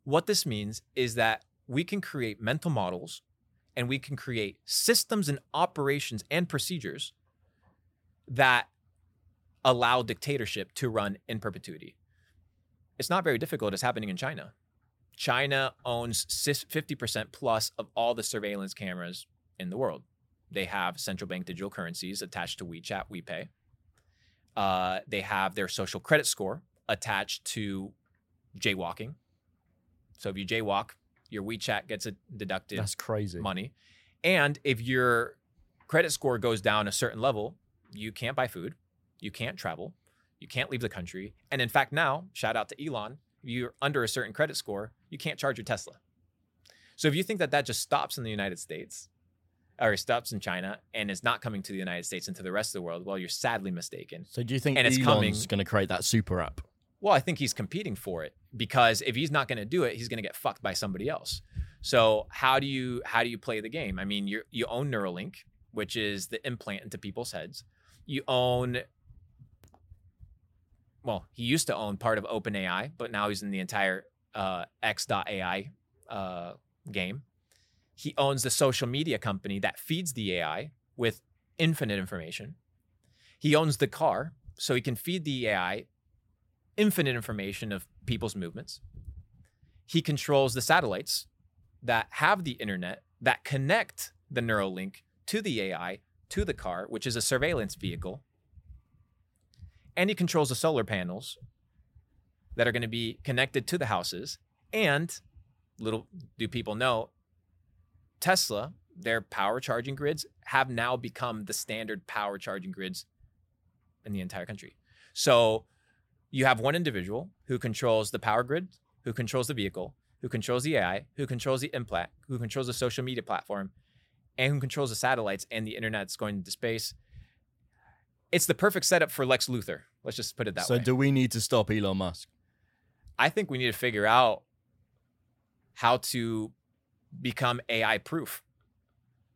What this means is that we can create mental models and we can create systems and operations and procedures that allow dictatorship to run in perpetuity. It's not very difficult. It's happening in China. China owns 50% plus of all the surveillance cameras in the world. They have central bank digital currencies attached to WeChat, WePay. They have their social credit score attached to jaywalking. So if you jaywalk, your WeChat gets a deducted That's crazy. Money. And if your credit score goes down a certain level, you can't buy food, you can't travel, you can't leave the country. And in fact, now, shout out to Elon, if you're under a certain credit score, you can't charge your Tesla. So if you think that that just stops in the United States, or stops in China and is not coming to the United States and to the rest of the world, well, you're sadly mistaken. So do you think Elon's going to create that super app? Well, I think he's competing for it, because if he's not going to do it, he's going to get fucked by somebody else. So how do you play the game? I mean, you own Neuralink, which is the implant into people's heads. You own, well, he used to own part of OpenAI, but now he's in the entire X.AI game. He owns the social media company that feeds the AI with infinite information. He owns the car, so he can feed the AI infinite information of people's movements. He controls the satellites that have the internet that connect the Neuralink to the AI, to the car, which is a surveillance vehicle. And he controls the solar panels that are going to be connected to the houses. And little do people know, Tesla, their power charging grids have now become the standard power charging grids in the entire country. So you have one individual who controls the power grid, who controls the vehicle, who controls the AI, who controls the implant, who controls the social media platform, and who controls the satellites and the internet that's going into space. It's the perfect setup for Lex Luthor. Let's just put it that way. So do we need to stop Elon Musk? I think we need to figure out how to become AI proof,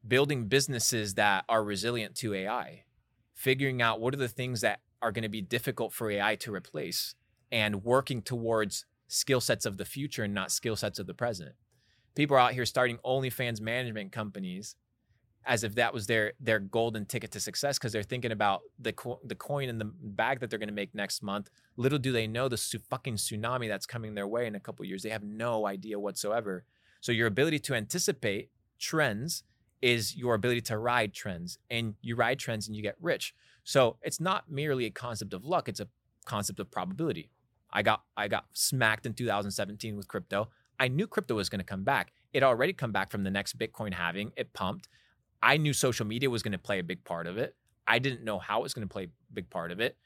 building businesses that are resilient to AI, figuring out what are the things that are going to be difficult for AI to replace, and working towards skill sets of the future and not skill sets of the present. People are out here starting OnlyFans management companies as if that was their golden ticket to success, because they're thinking about the coin in the bag that they're going to make next month. Little do they know the fucking tsunami that's coming their way in a couple of years. They have no idea whatsoever. So your ability to anticipate trends is your ability to ride trends, and you ride trends and you get rich. So it's not merely a concept of luck. It's a concept of probability. I got smacked in 2017 with crypto. I knew crypto was going to come back. It already come back from the next Bitcoin halving. It pumped. I knew social media was going to play a big part of it. I didn't know how it was going to play a big part of it.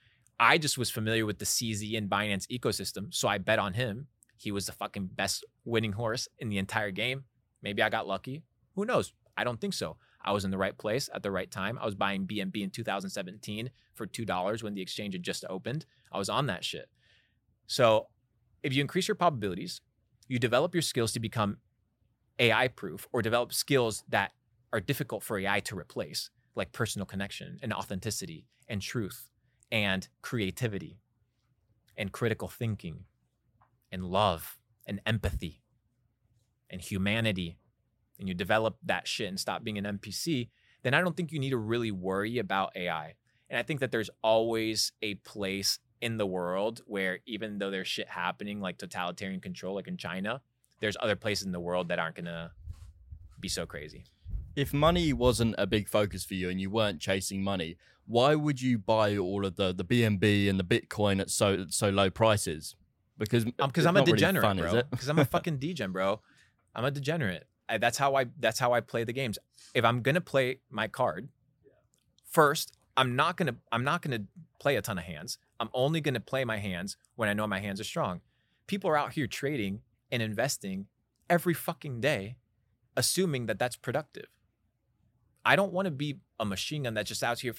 I just was familiar with the CZ and Binance ecosystem. So I bet on him. He was the fucking best winning horse in the entire game. Maybe I got lucky. Who knows? I don't think so. I was in the right place at the right time. I was buying BNB in 2017 for $2 when the exchange had just opened. I was on that shit. So if you increase your probabilities, you develop your skills to become AI proof, or develop skills that are difficult for AI to replace, like personal connection and authenticity and truth and creativity and critical thinking and love and empathy and humanity, and you develop that shit and stop being an NPC, then I don't think you need to really worry about AI. And I think that there's always a place in the world where, even though there's shit happening like totalitarian control, like in China, there's other places in the world that aren't gonna be so crazy. If money wasn't a big focus for you and you weren't chasing money, why would you buy all of the BNB and the Bitcoin at so low prices? Because I'm a degenerate, really fun, bro. Because I'm a fucking degen, bro. I'm a degenerate. That's how I play the games. If I'm gonna play my card, first, I'm not gonna play a ton of hands. I'm only gonna play my hands when I know my hands are strong. People are out here trading and investing every fucking day, assuming that that's productive. I don't want to be a machine gun that's just out here.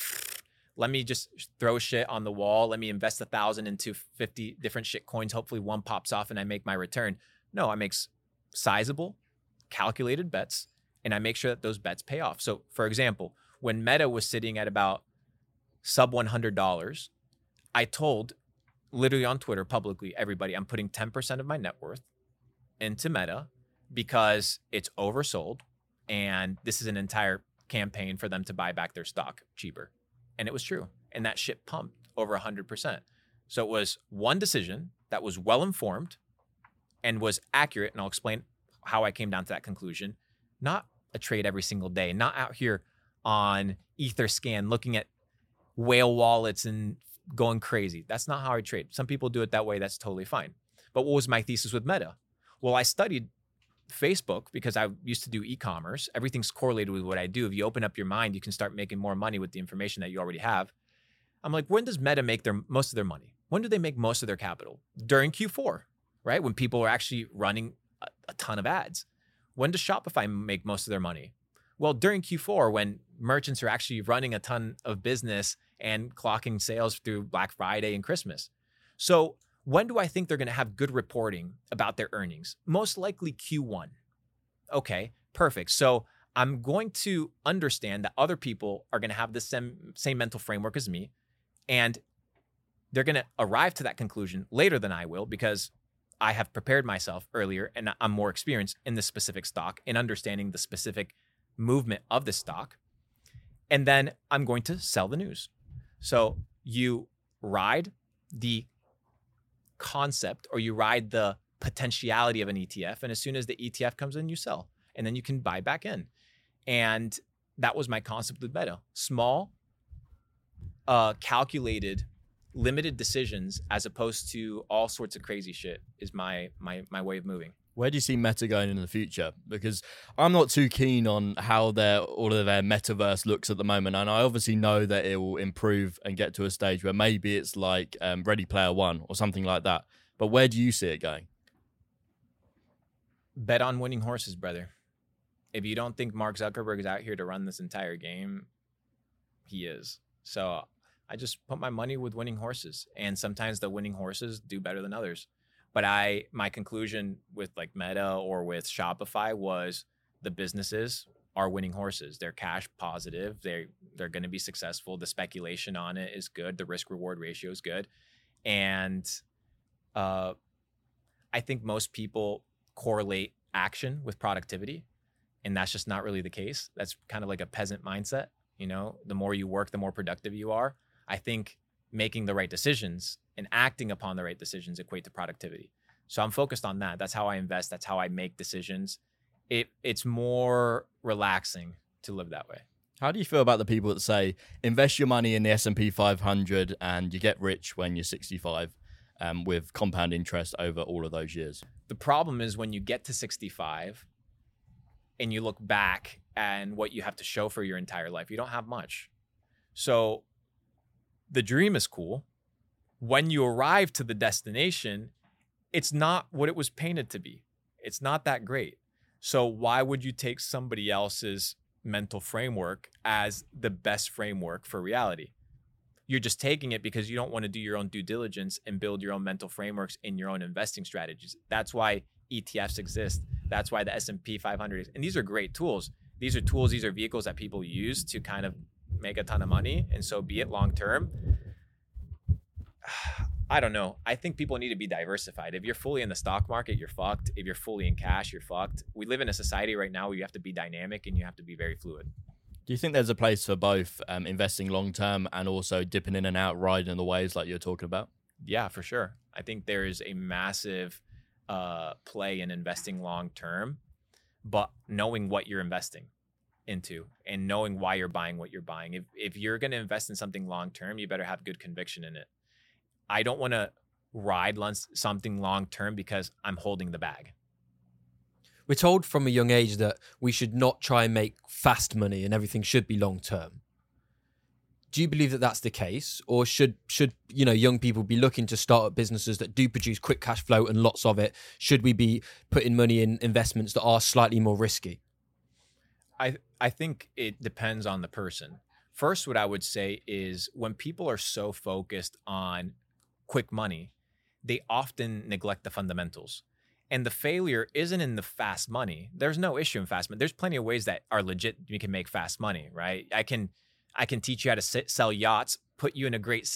Let me just throw shit on the wall. Let me invest 1,000 into 50 different shit coins. Hopefully one pops off and I make my return. No, I make sizable, calculated bets, and I make sure that those bets pay off. So for example, when Meta was sitting at about sub $100, I told literally on Twitter publicly, everybody, I'm putting 10% of my net worth into Meta because it's oversold. And this is an entire campaign for them to buy back their stock cheaper. And it was true. And that shit pumped over 100%. So it was one decision that was well-informed and was accurate. And I'll explain how I came down to that conclusion. Not a trade every single day, not out here on Etherscan looking at whale wallets and going crazy. That's not how I trade. Some people do it that way. That's totally fine. But what was my thesis with Meta? Well, I studied Facebook because I used to do e-commerce. Everything's correlated with what I do. If you open up your mind, you can start making more money with the information that you already have. I'm like, when does Meta make most of their money? When do they make most of their capital? During Q4, right? When people are actually running a ton of ads. When does Shopify make most of their money? Well, during Q4, when merchants are actually running a ton of business and clocking sales through Black Friday and Christmas. So when do I think they're going to have good reporting about their earnings? Most likely Q1. Okay, perfect. So I'm going to understand that other people are going to have the same mental framework as me, and they're going to arrive to that conclusion later than I will because I have prepared myself earlier and I'm more experienced in this specific stock and understanding the specific movement of the stock. And then I'm going to sell the news. So you ride the concept or you ride the potentiality of an ETF. And as soon as the ETF comes in, you sell, and then you can buy back in. And that was my concept with Meta. Small, calculated, limited decisions as opposed to all sorts of crazy shit is my way of moving. Where do you see Meta going in the future? Because I'm not too keen on how all of their metaverse looks at the moment. And I obviously know that it will improve and get to a stage where maybe it's like Ready Player One or something like that. But where do you see it going? Bet on winning horses, brother. If you don't think Mark Zuckerberg is out here to run this entire game, he is. So I just put my money with winning horses. And sometimes the winning horses do better than others. But my conclusion with like Meta or with Shopify was the businesses are winning horses. They're cash positive. They're going to be successful. The speculation on it is good. The risk reward ratio is good. And I think most people correlate action with productivity. And that's just not really the case. That's kind of like a peasant mindset. You know, the more you work, the more productive you are. I think making the right decisions and acting upon the right decisions equate to productivity. So I'm focused on that. That's how I invest. That's how I make decisions. It's more relaxing to live that way. How do you feel about the people that say, invest your money in the S&P 500 and you get rich when you're 65 with compound interest over all of those years? The problem is when you get to 65 and you look back and what you have to show for your entire life, you don't have much. So the dream is cool. When you arrive to the destination, it's not what it was painted to be. It's not that great. So why would you take somebody else's mental framework as the best framework for reality? You're just taking it because you don't want to do your own due diligence and build your own mental frameworks in your own investing strategies. That's why ETFs exist. That's why the S&P 500 exists. And these are great tools. These are tools, these are vehicles that people use to kind of make a ton of money. And so be it long term. I don't know. I think people need to be diversified. If you're fully in the stock market, you're fucked. If you're fully in cash, you're fucked. We live in a society right now where you have to be dynamic and you have to be very fluid. Do you think there's a place for both investing long term and also dipping in and out, riding the waves like you're talking about? Yeah, for sure. I think there is a massive play in investing long term, but knowing what you're investing into and knowing why you're buying what you're buying. If you're going to invest in something long term, you better have good conviction in it. I don't want to ride something long-term because I'm holding the bag. We're told from a young age that we should not try and make fast money and everything should be long-term. Do you believe that that's the case? Or should you know young people be looking to start up businesses that do produce quick cash flow and lots of it? Should we be putting money in investments that are slightly more risky? I think it depends on the person. First, what I would say is when people are so focused on quick money, they often neglect the fundamentals. And the failure isn't in the fast money. There's no issue in fast money. There's plenty of ways that are legit you can make fast money, right? I can teach you how to sell yachts, put you in a great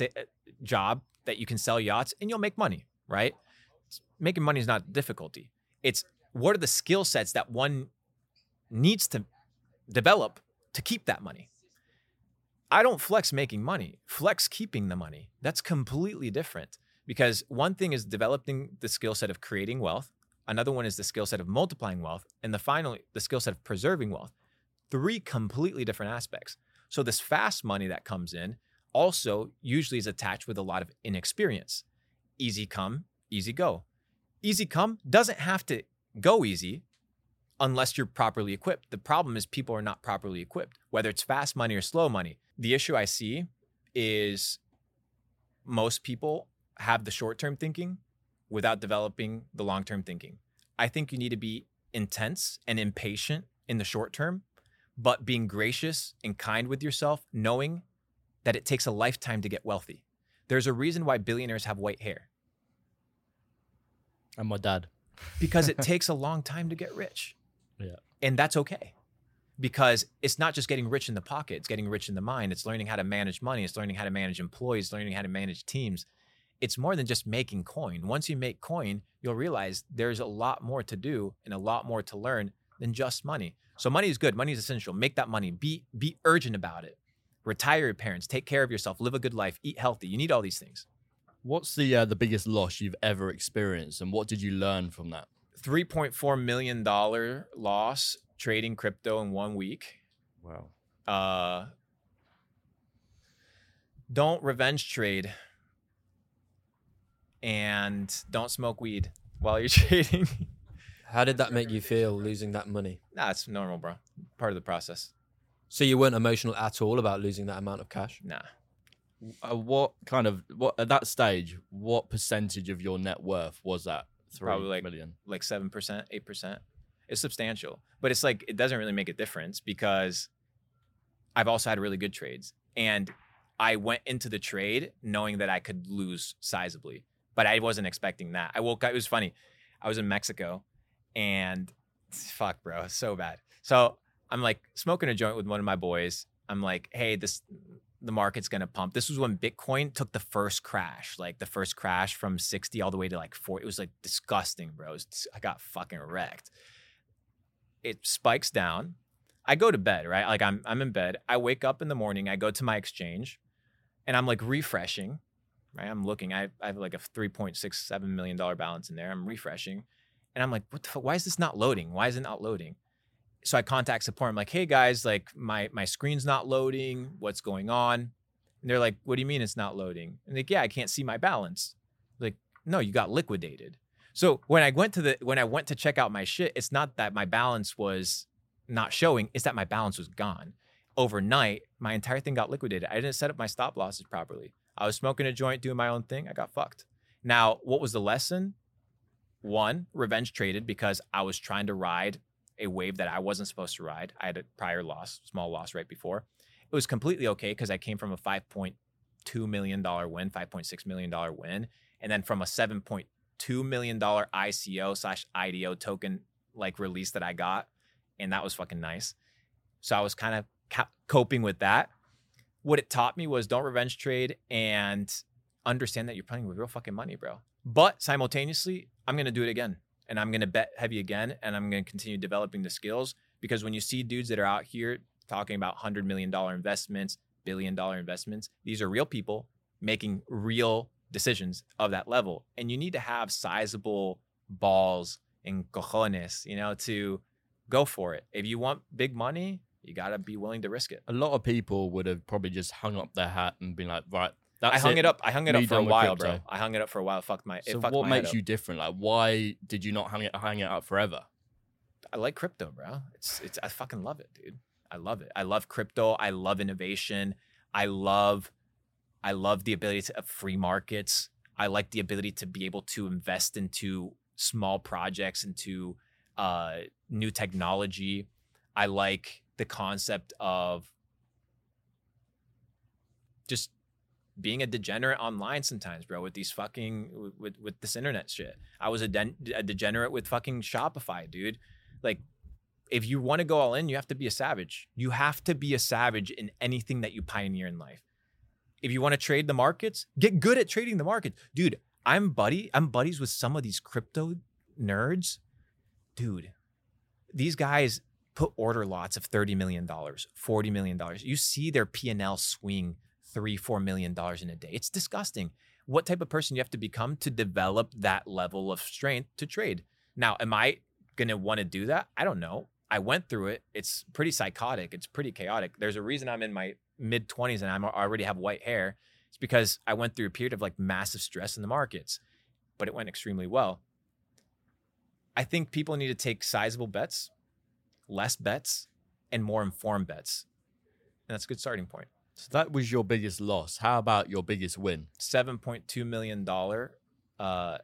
job, that you can sell yachts and you'll make money, right? Making money is not the difficulty. It's what are the skill sets that one needs to develop to keep that money? I don't flex making money, flex keeping the money. That's completely different, because one thing is developing the skill set of creating wealth. Another one is the skill set of multiplying wealth. And finally, the skill set of preserving wealth. Three completely different aspects. So this fast money that comes in also usually is attached with a lot of inexperience. Easy come, easy go. Easy come doesn't have to go easy unless you're properly equipped. The problem is people are not properly equipped, whether it's fast money or slow money. The issue I see is most people have the short-term thinking without developing the long-term thinking. I think you need to be intense and impatient in the short term, but being gracious and kind with yourself, knowing that it takes a lifetime to get wealthy. There's a reason why billionaires have white hair. I'm my dad. Because it takes a long time to get rich. Yeah. And that's okay. Because it's not just getting rich in the pocket, it's getting rich in the mind. It's learning how to manage money. It's learning how to manage employees, learning how to manage teams. It's more than just making coin. Once you make coin, you'll realize there's a lot more to do and a lot more to learn than just money. So money is good. Money is essential. Make that money. Be urgent about it. Retire your parents. Take care of yourself. Live a good life. Eat healthy. You need all these things. What's the biggest loss you've ever experienced, and what did you learn from that? $3.4 million loss trading crypto in 1 week. Wow. Don't revenge trade, and don't smoke weed while you're trading. How did that make you feel, losing that money? Nah, it's normal, bro. Part of the process. So you weren't emotional at all about losing that amount of cash? Nah. What at that stage, what percentage of your net worth was that? Probably $3 million? Like 7%, 8%. It's substantial, but it's like, it doesn't really make a difference because I've also had really good trades, and I went into the trade knowing that I could lose sizably, but I wasn't expecting that. I woke up, it was funny. I was in Mexico and fuck, bro, it's so bad. So I'm like smoking a joint with one of my boys. I'm like, hey, the market's going to pump. This was when Bitcoin took the first crash, like the first crash from 60 all the way to like 40. It was like disgusting, bro. I got fucking wrecked. It spikes down. I go to bed, right? Like I'm in bed. I wake up in the morning. I go to my exchange and I'm like refreshing, right? I'm looking. I have like a $3.67 million balance in there. I'm refreshing. And I'm like, what the fuck? Why is this not loading? Why is it not loading? So I contact support. I'm like, hey guys, like my screen's not loading. What's going on? And they're like, what do you mean it's not loading? And like, yeah, I can't see my balance. Like, no, you got liquidated. So when I went to check out my shit, it's not that my balance was not showing, it's that my balance was gone. Overnight, my entire thing got liquidated. I didn't set up my stop losses properly. I was smoking a joint, doing my own thing. I got fucked. Now, what was the lesson? One, revenge traded because I was trying to ride a wave that I wasn't supposed to ride. I had a prior loss, small loss right before. It was completely okay because I came from a $5.2 million win, $5.6 million win. And then from a $7.2 million ICO/IDO token like release that I got. And that was fucking nice. So I was kind of coping with that. What it taught me was don't revenge trade and understand that you're playing with real fucking money, bro. But simultaneously, I'm going to do it again. And I'm going to bet heavy again, and I'm going to continue developing the skills, because when you see dudes that are out here talking about $100 million investments, billion-dollar investments, these are real people making real decisions of that level. And you need to have sizable balls and cojones, to go for it. If you want big money, you got to be willing to risk it. A lot of people would have probably just hung up their hat and been like, right, that's I hung it up for a while, crypto. Bro. I hung it up for a while. What makes you different? Like, why did you not hang it up forever? I like crypto, bro. It's I fucking love it, dude. I love it. I love crypto. I love innovation. I love the ability to free markets. I like the ability to be able to invest into small projects, into new technology. I like the concept of just being a degenerate online sometimes, bro, with these fucking, with this internet shit. I was a degenerate with fucking Shopify, dude. Like, if you want to go all in, you have to be a savage. You have to be a savage in anything that you pioneer in life. If you want to trade the markets, get good at trading the markets. Dude, I'm buddies with some of these crypto nerds. Dude, these guys put order lots of $30 million, $40 million. You see their P&L swing $3, $4 million in a day. It's disgusting. What type of person you have to become to develop that level of strength to trade. Now, am I going to want to do that? I don't know. I went through it. It's pretty psychotic. It's pretty chaotic. There's a reason I'm in my mid-20s and I already have white hair. It's because I went through a period of like massive stress in the markets, but it went extremely well. I think people need to take sizable bets, less bets, and more informed bets. And that's a good starting point. So that was your biggest loss. How about your biggest win? $7.2 million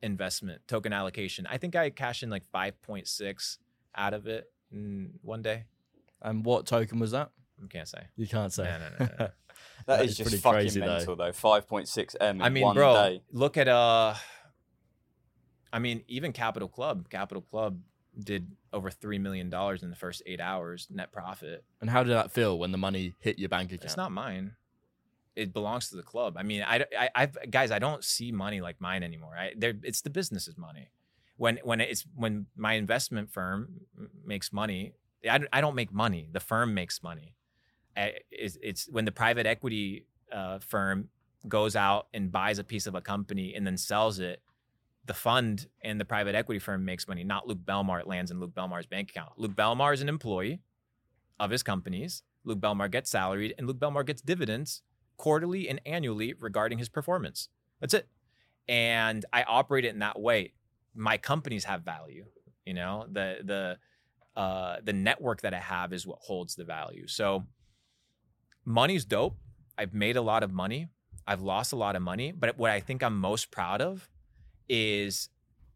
investment, token allocation. I think I cashed in like 5.6 out of it in one day. And what token was that? I can't say. You can't say. No. That is just fucking crazy, mental though. 5.6M in one day. I mean, bro, look at even Capital Club. Capital Club did over $3 million in the first 8 hours net profit. And how did that feel when the money hit your bank account? It's not mine. It belongs to the club. I mean, I don't see money like mine anymore. It's the business's money. When my investment firm makes money, I don't make money. The firm makes money. It's when the private equity firm goes out and buys a piece of a company and then sells it. The fund and the private equity firm makes money, not Luke Belmar. It lands in Luke Belmar's bank account. Luke Belmar is an employee of his companies. Luke Belmar gets salaried, and Luke Belmar gets dividends quarterly and annually regarding his performance. That's it. And I operate it in that way. My companies have value. You know, the network that I have is what holds the value. So money's dope. I've made a lot of money. I've lost a lot of money. But what I think I'm most proud of is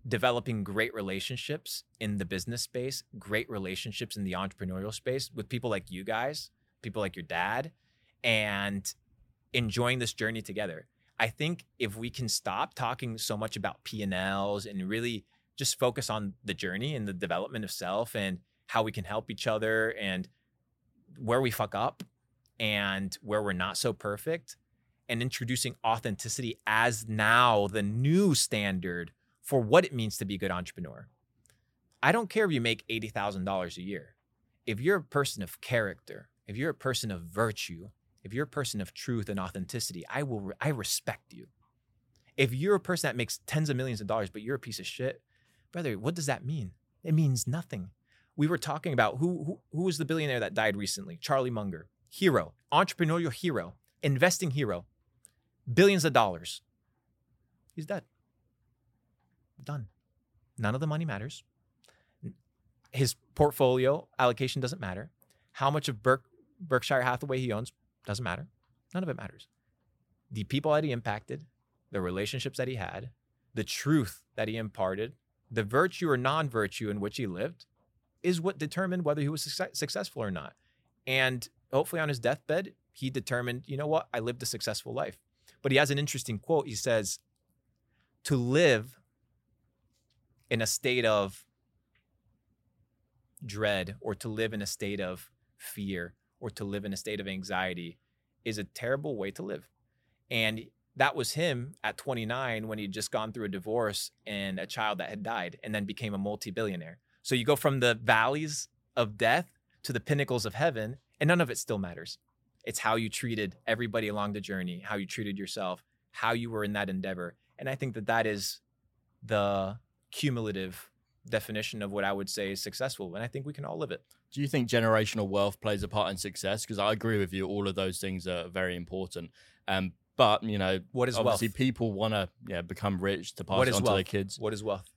developing great relationships in the business space, great relationships in the entrepreneurial space with people like you guys, people like your dad, and enjoying this journey together. I think if we can stop talking so much about P&Ls and really just focus on the journey and the development of self and how we can help each other and where we fuck up and where we're not so perfect, and introducing authenticity as now the new standard for what it means to be a good entrepreneur. I don't care if you make $80,000 a year. If you're a person of character, if you're a person of virtue, if you're a person of truth and authenticity, I respect you. If you're a person that makes tens of millions of dollars, but you're a piece of shit, brother, what does that mean? It means nothing. We were talking about who was the billionaire that died recently? Charlie Munger, hero, entrepreneurial hero, investing hero. Billions of dollars. He's dead. Done. None of the money matters. His portfolio allocation doesn't matter. How much of Berkshire Hathaway he owns doesn't matter. None of it matters. The people that he impacted, the relationships that he had, the truth that he imparted, the virtue or non-virtue in which he lived is what determined whether he was successful or not. And hopefully on his deathbed, he determined, you know what? I lived a successful life. But he has an interesting quote. He says, to live in a state of dread or to live in a state of fear or to live in a state of anxiety is a terrible way to live. And that was him at 29 when he'd just gone through a divorce and a child that had died and then became a multi-billionaire. So you go from the valleys of death to the pinnacles of heaven, and none of it still matters. It's how you treated everybody along the journey, how you treated yourself, how you were in that endeavor. And I think that that is the cumulative definition of what I would say is successful. And I think we can all live it. Do you think generational wealth plays a part in success? Because I agree with you. All of those things are very important. But, you know, what is obviously wealth? People want to become rich to pass it on to their kids. What is wealth?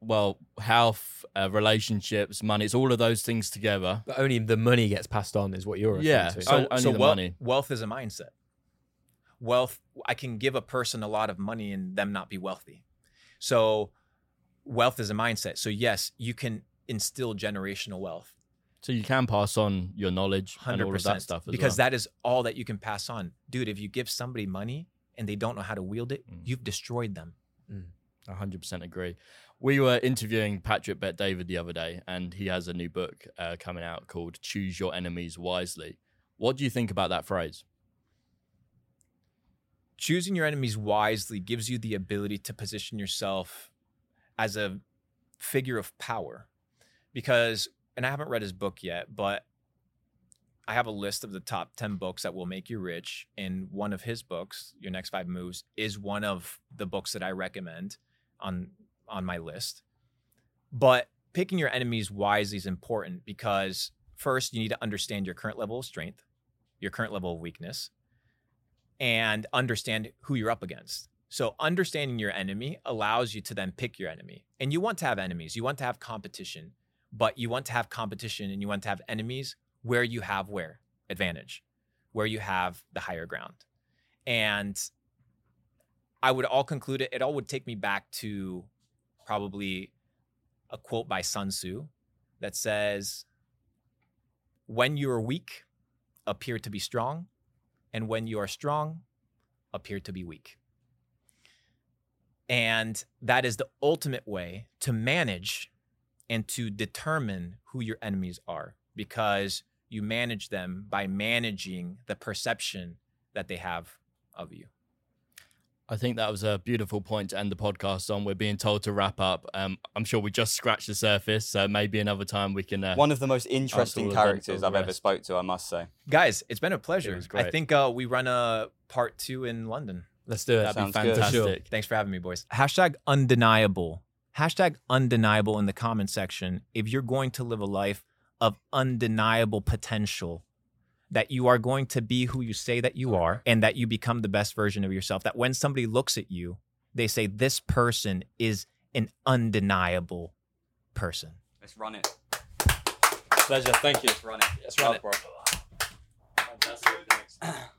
Well, health, relationships, money, it's all of those things together. But only the money gets passed on is what you're referring to. Money. Wealth is a mindset. Wealth, I can give a person a lot of money and them not be wealthy. So wealth is a mindset. So yes, you can instill generational wealth. So you can pass on your knowledge 100%, and all of that stuff as because that is all that you can pass on. Dude, if you give somebody money and they don't know how to wield it, you've destroyed them. 100% agree. We were interviewing Patrick Bet David the other day, and he has a new book coming out called Choose Your Enemies Wisely. What do you think about that phrase? Choosing your enemies wisely gives you the ability to position yourself as a figure of power. Because, and I haven't read his book yet, but I have a list of the top 10 books that will make you rich. And one of his books, Your Next 5 Moves, is one of the books that I recommend on my list. But picking your enemies wisely is important because first, you need to understand your current level of strength, your current level of weakness, and understand who you're up against. So understanding your enemy allows you to then pick your enemy. And you want to have enemies. You want to have competition, but you want to have competition and you want to have enemies where you have advantage, where you have the higher ground. And I would all conclude it all would take me back to probably a quote by Sun Tzu that says, when you are weak, appear to be strong. And when you are strong, appear to be weak. And that is the ultimate way to manage and to determine who your enemies are, because you manage them by managing the perception that they have of you. I think that was a beautiful point to end the podcast on. We're being told to wrap up. I'm sure we just scratched the surface, so maybe another time we can... One of the most interesting characters I've ever spoke to, I must say. Guys, it's been a pleasure. It was great. I think we run a part 2 in London. Let's do it. That'd be fantastic. Sure. Thanks for having me, boys. #undeniable. #undeniable in the comment section. If you're going to live a life of undeniable potential, that you are going to be who you say that you are and that you become the best version of yourself, that when somebody looks at you, they say, this person is an undeniable person. Let's run it. Pleasure. Thank you. Let's run it. Let's run it. Bro. Fantastic.